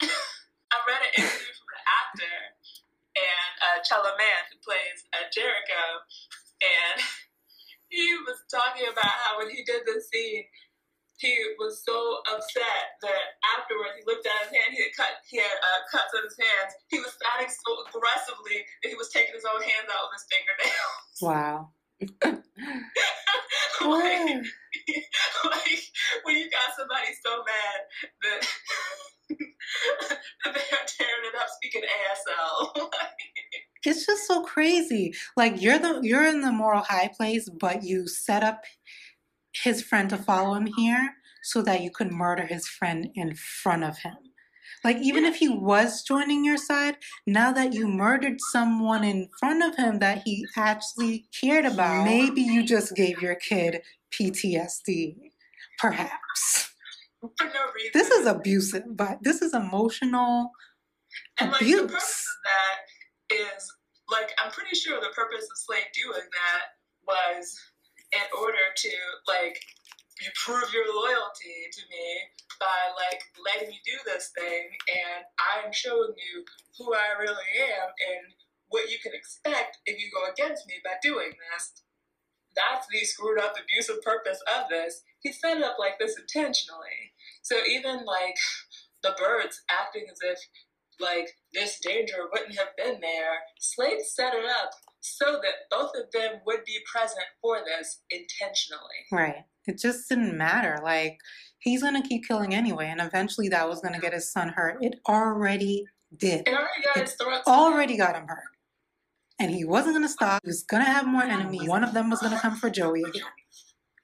I read an interview from an actor and uh, Chalaman, who plays uh, Jericho, and he was talking about how when he did this scene, he was so upset that afterwards he looked at his hand. He had cut. He had uh, cuts on his hands. He was standing so aggressively that he was taking his own hands out with his fingernails. Wow. like, like when you got somebody so mad that, that they are tearing it up, speaking A S L. It's just so crazy. Like, you're the you're in the moral high place, but you set up his friend to follow him here so that you could murder his friend in front of him. Like, even if he was joining your side, now that you murdered someone in front of him that he actually cared about, maybe you just gave your kid P T S D, perhaps. For no reason. This is abusive, but this is emotional and abuse. And, like, the purpose of that is, like, I'm pretty sure the purpose of Slade doing that was in order to, like, you prove your loyalty to me by, like, letting me do this thing, and I'm showing you who I really am and what you can expect if you go against me by doing this. That's the screwed up, abusive purpose of this. He set it up like this intentionally. So even, like, the birds acting as if, like, this danger wouldn't have been there, Slade set it up so that both of them would be present for this intentionally. Right. It just didn't matter. Like, he's going to keep killing anyway, and eventually that was going to get his son hurt. It already did. It already got it his throat already throat. got him hurt. And he wasn't going to stop. He was going to have more enemies. One of them was going to come for Joey.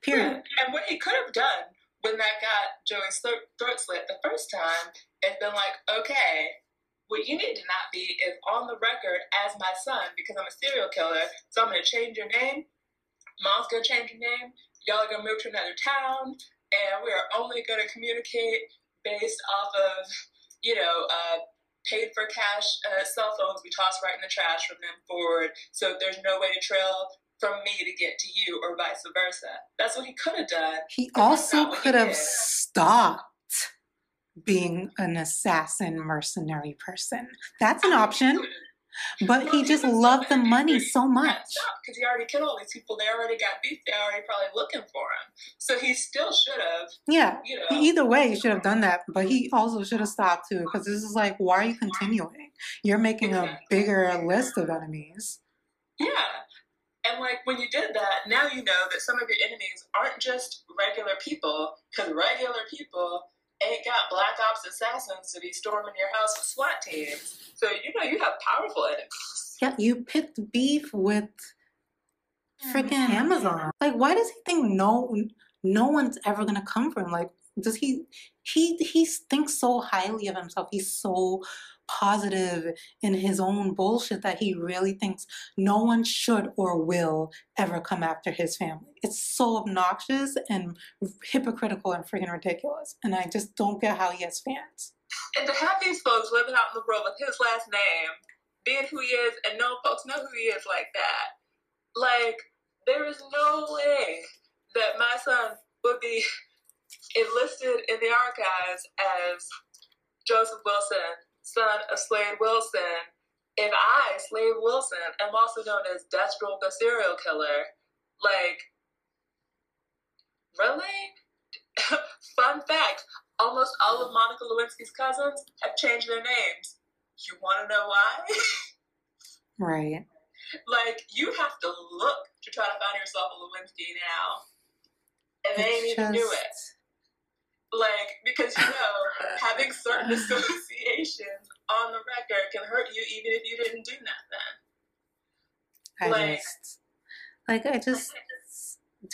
Period. Yeah. And what he could have done when that got Joey's throat slit the first time is been like, okay, what you need to not be is on the record as my son, because I'm a serial killer, so I'm going to change your name. Mom's going to change your name. Y'all are going to move to another town, and we are only going to communicate based off of, you know, uh, paid-for-cash uh, cell phones we toss right in the trash from them forward, so there's no way to trail from me to get to you or vice versa. That's what he could have done. He also could have stopped being an assassin mercenary person. That's an option. But well, he just loved the money so much. Because he already killed all these people. They already got beef. They're already probably looking for him. So he still should have. Yeah. You know, either way, he should have done that. But he also should have stopped too. Because this is like, why are you continuing? You're making exactly. a bigger list of enemies. Yeah. And, like, when you did that, now you know that some of your enemies aren't just regular people. Because regular people ain't got black ops assassins to be storming your house with SWAT teams. So, you know, you have powerful enemies. Yeah, you picked beef with freaking Amazon. Like, why does he think no no one's ever going to come for him? Like, does he, he, he thinks so highly of himself. He's so positive in his own bullshit that he really thinks no one should or will ever come after his family. It's so obnoxious and hypocritical and freaking ridiculous. And I just don't get how he has fans. And to have these folks living out in the world with his last name, being who he is, and no folks know who he is like that. Like, there is no way that my son would be enlisted in the archives as Joseph Wilson, son of Slade Wilson, if I, Slade Wilson, am also known as Deathstroke, a serial killer. Like, really? Fun fact, a almost all of Monica Lewinsky's cousins have changed their names. You want to know why? Right. Like, you have to look to try to find yourself a Lewinsky now. And they it's ain't even just... do it. Like, because, you know, having certain associations on the record can hurt you even if you didn't do nothing. I like, just, like, I just,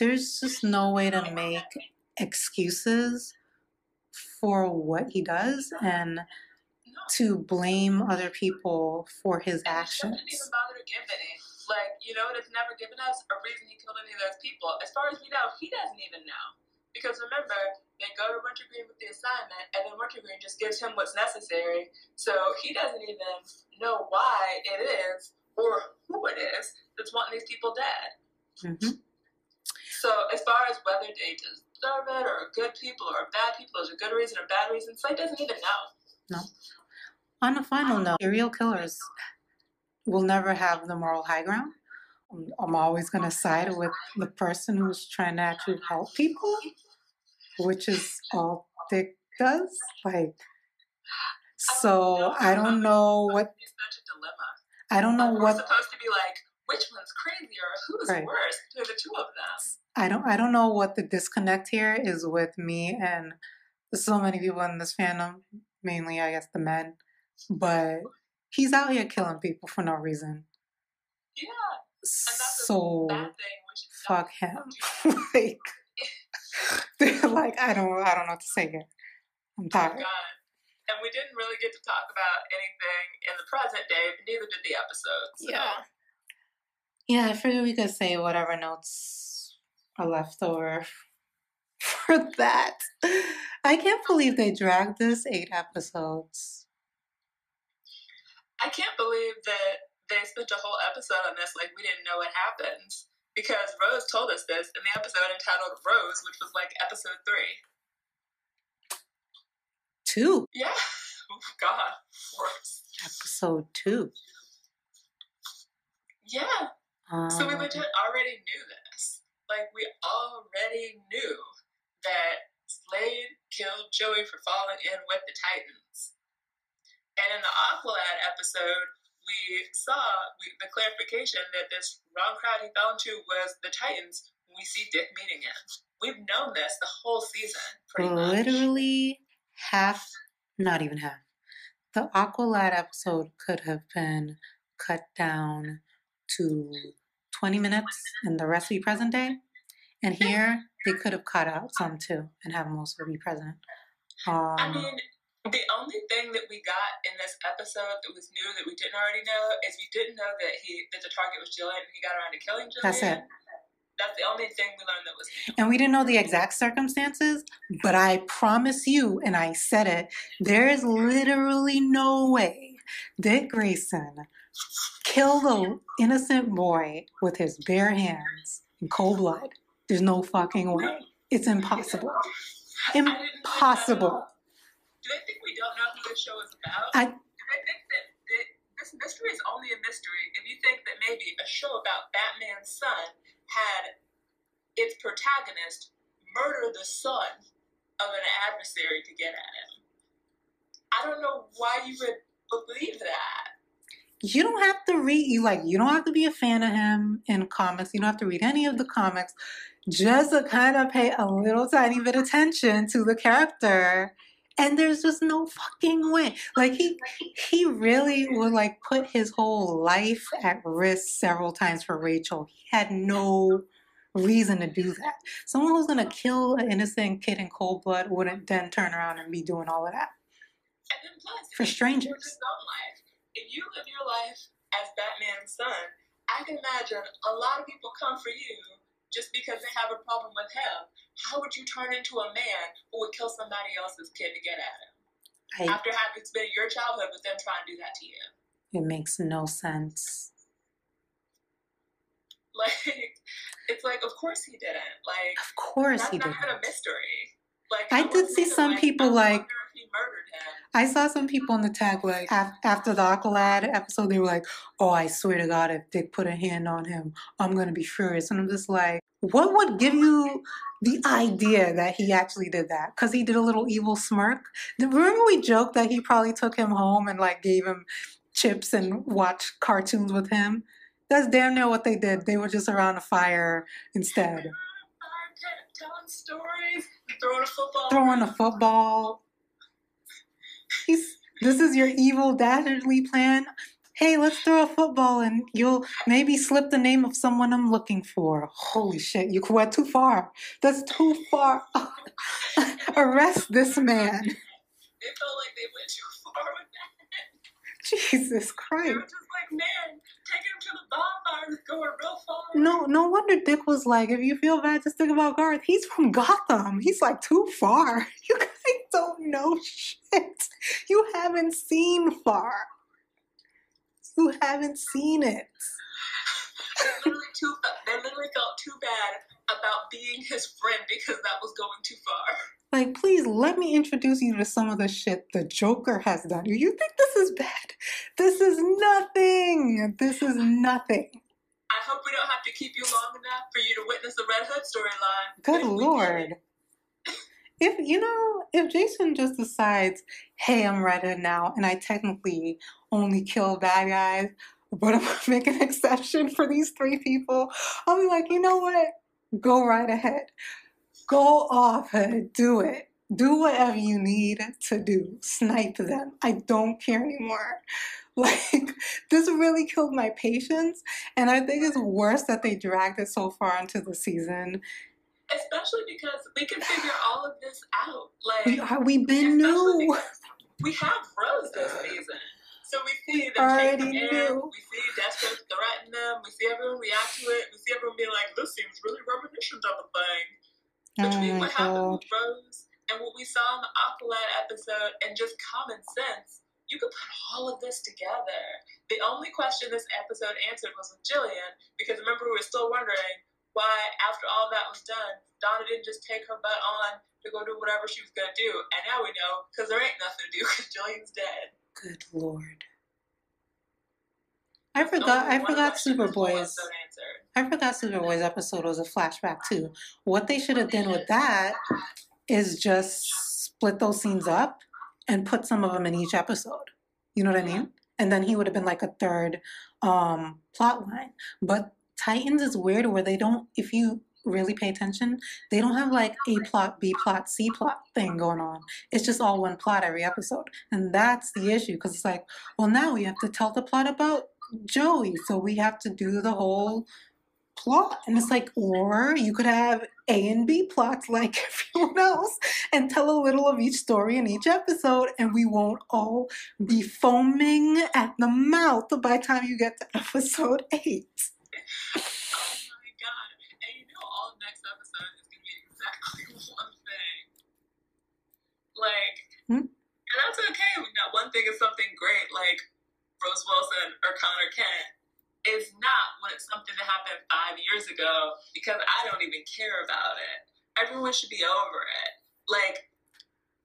there's just no way to make excuses for what he does and to blame other people for his actions. He doesn't even bother to give any. Like, you know, it's never given us a reason he killed any of those people. As far as we know, he doesn't even know. Because remember, they go to Wintergreen with the assignment, and then Wintergreen just gives him what's necessary. So he doesn't even know why it is or who it is that's wanting these people dead. Mm-hmm. So as far as whether they deserve it or good people or bad people, is a good reason or bad reason, Slade doesn't even know. No. On a final note, serial killers will never have the moral high ground. I'm always going to side with the person who's trying to actually help people, which is all Dick does. Like, so I don't know what. It's such a dilemma. I don't know what. We're supposed to be like, which one's crazier? Who's right. worse? They're the two of them. I don't. I don't know what the disconnect here is with me and so many people in this fandom. Mainly, I guess, the men. But he's out here killing people for no reason. Yeah. And that's so a bad thing. We should fuck him. Like, they're like, I don't, I don't know what to say here. I'm tired. Oh God. And we didn't really get to talk about anything in the present day, but neither did the episode. So. Yeah. Yeah, I figured we could say whatever notes are left over for that. I can't believe they dragged this eight episodes. I can't believe that. They spent a whole episode on this, like we didn't know what happened, because Rose told us this in the episode entitled Rose, which was like episode three. Two? Yeah. Oh, God. Worse. Episode two. Yeah. Um, so we legit already knew this. Like, we already knew that Slade killed Joey for falling in with the Titans. And in the Aqualad episode, we saw we, the clarification that this wrong crowd he fell into was the Titans. We see Dick meeting him. We've known this the whole season, pretty much. Literally half, not even half. The Aqualad episode could have been cut down to twenty minutes and the rest be present day. And here, they could have cut out some too and have them also be present. Um, I mean... The only thing that we got in this episode that was new that we didn't already know is we didn't know that he that the target was Jillian and he got around to killing Jillian. That's it. That's the only thing we learned that was new. And we didn't know the exact circumstances, but I promise you, and I said it, there is literally no way Dick Grayson killed an innocent boy with his bare hands in cold blood. There's no fucking way. It's impossible. Impossible. Do they think we don't know who this show is about? I, Do they think that th- this mystery is only a mystery if you think that maybe a show about Batman's son had its protagonist murder the son of an adversary to get at him? I don't know why you would believe that. You don't have to read, you like, you don't have to be a fan of him in comics. You don't have to read any of the comics. Just to kind of pay a little tiny bit of attention to the character. And there's just no fucking way. Like, he he really would, like, put his whole life at risk several times for Rachel. He had no reason to do that. Someone who's going to kill an innocent kid in cold blood wouldn't then turn around and be doing all of that. And then plus, for strangers. If you, life, if you live your life as Batman's son, I can imagine a lot of people come for you just because they have a problem with him. How would you turn into a man who would kill somebody else's kid to get at him? I, After having spent your childhood with them trying to do that to you. It makes no sense. Like, it's like, of course he didn't. Like, of course he didn't. That's not a mystery. Like, I, I did see some like, people like, he murdered him. I saw some people in the tag like after the Aqualad episode, they were like, "Oh, I swear to God, if Dick put a hand on him, I'm gonna be furious." And I'm just like, What would give you the idea that he actually did that? Because he did a little evil smirk. Remember we joked that he probably took him home and like gave him chips and watched cartoons with him? That's damn near what they did. They were just around a fire instead. Telling stories, throwing a football. Throwing a football. He's, this is your evil, dastardly plan. Hey, let's throw a football and you'll maybe slip the name of someone I'm looking for. Holy shit, you went too far. That's too far. Arrest this man. It felt like they went too far with that. Jesus Christ. They were just like, man, take him to the bonfire. It's going real far. No, no wonder Dick was like, if you feel bad, just think about Garth. He's from Gotham. He's like too far. You guys don't know shit. You haven't seen far. Who haven't seen it? They literally, too, they literally felt too bad about being his friend because that was going too far. Like, please let me introduce you to some of the shit the Joker has done. You think this is bad? This is nothing. This is nothing. I hope we don't have to keep you long enough for you to witness the Red Hood storyline. Good Lord. If, you know, if Jason just decides, hey, I'm Red Hood now, and I technically only kill bad guys, but I'm gonna make an exception for these three people, I'll be like, you know what? Go right ahead. Go off, Hood. Do it. Do whatever you need to do. Snipe them. I don't care anymore. Like, this really killed my patience, and I think it's worse that they dragged it so far into the season. Especially because we can figure all of this out. Like, we've been new. We have Rose this season. So we see them taking in, we see Deathstroke threatening them, we see everyone react to it, we see everyone be like, this seems really reminiscent of a thing. Between oh what God. happened with Rose and what we saw in the Aqualad episode and just common sense, you could put all of this together. The only question this episode answered was with Jillian, because remember we were still wondering, why, after all that was done, Donna didn't just take her butt on to go do whatever she was going to do. And now we know, because there ain't nothing to do, because Jillian's dead. Good Lord. I forgot, I forgot Superboy's, I forgot Superboy's episode was a flashback, too. What they should have done with that is just split those scenes up and put some of them in each episode. You know what I mean? And then he would have been like a third um, plot line. But Titans is weird where they don't, if you really pay attention, they don't have like A plot, B plot, C plot thing going on. It's just all one plot every episode. And that's the issue because it's like, well, now we have to tell the plot about Joey. So we have to do the whole plot. And it's like, or you could have A and B plots like everyone else and tell a little of each story in each episode and we won't all be foaming at the mouth by the time you get to episode eight. Oh my God. And you know all the next episode is going to be exactly one thing. Like, hmm? And that's okay. That one thing is something great, like Rose Wilson or Connor Kent. It's not when it's something that happened five years ago because I don't even care about it. Everyone should be over it. Like,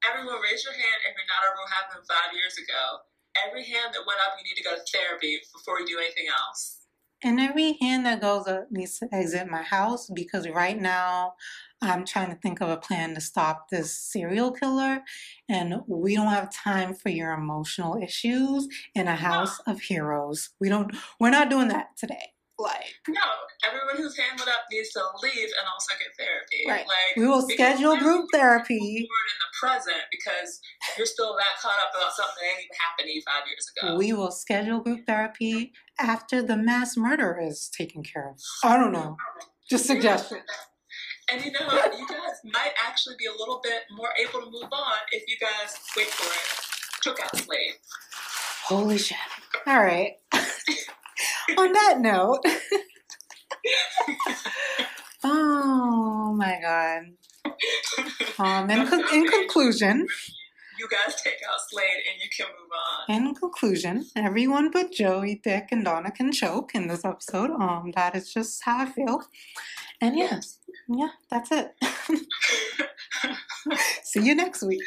everyone raise your hand if you're not over what happened five years ago. Every hand that went up, you need to go to therapy before you do anything else. And every hand that goes up needs to exit my house because right now I'm trying to think of a plan to stop this serial killer and we don't have time for your emotional issues in a house no. of heroes. We don't, we're not doing that today. Like, no, everyone who's hand went up needs to leave and also get therapy. Right. Like, we will schedule group therapy. In the present, because you're still that caught up about something that ain't even happened to you five years ago. We will schedule group therapy after the mass murder is taken care of. I don't know. Just suggestion. And you know, you guys might actually be a little bit more able to move on if you guys wait for it. Took out Slade. Holy shit! All right. On that note, oh my God. Um, in, co in conclusion, you guys take out Slade and you can move on. In conclusion, everyone but Joey, Dick, and Donna can choke in this episode. Um, that is just how I feel. And yes, yeah, yeah, that's it. See you next week.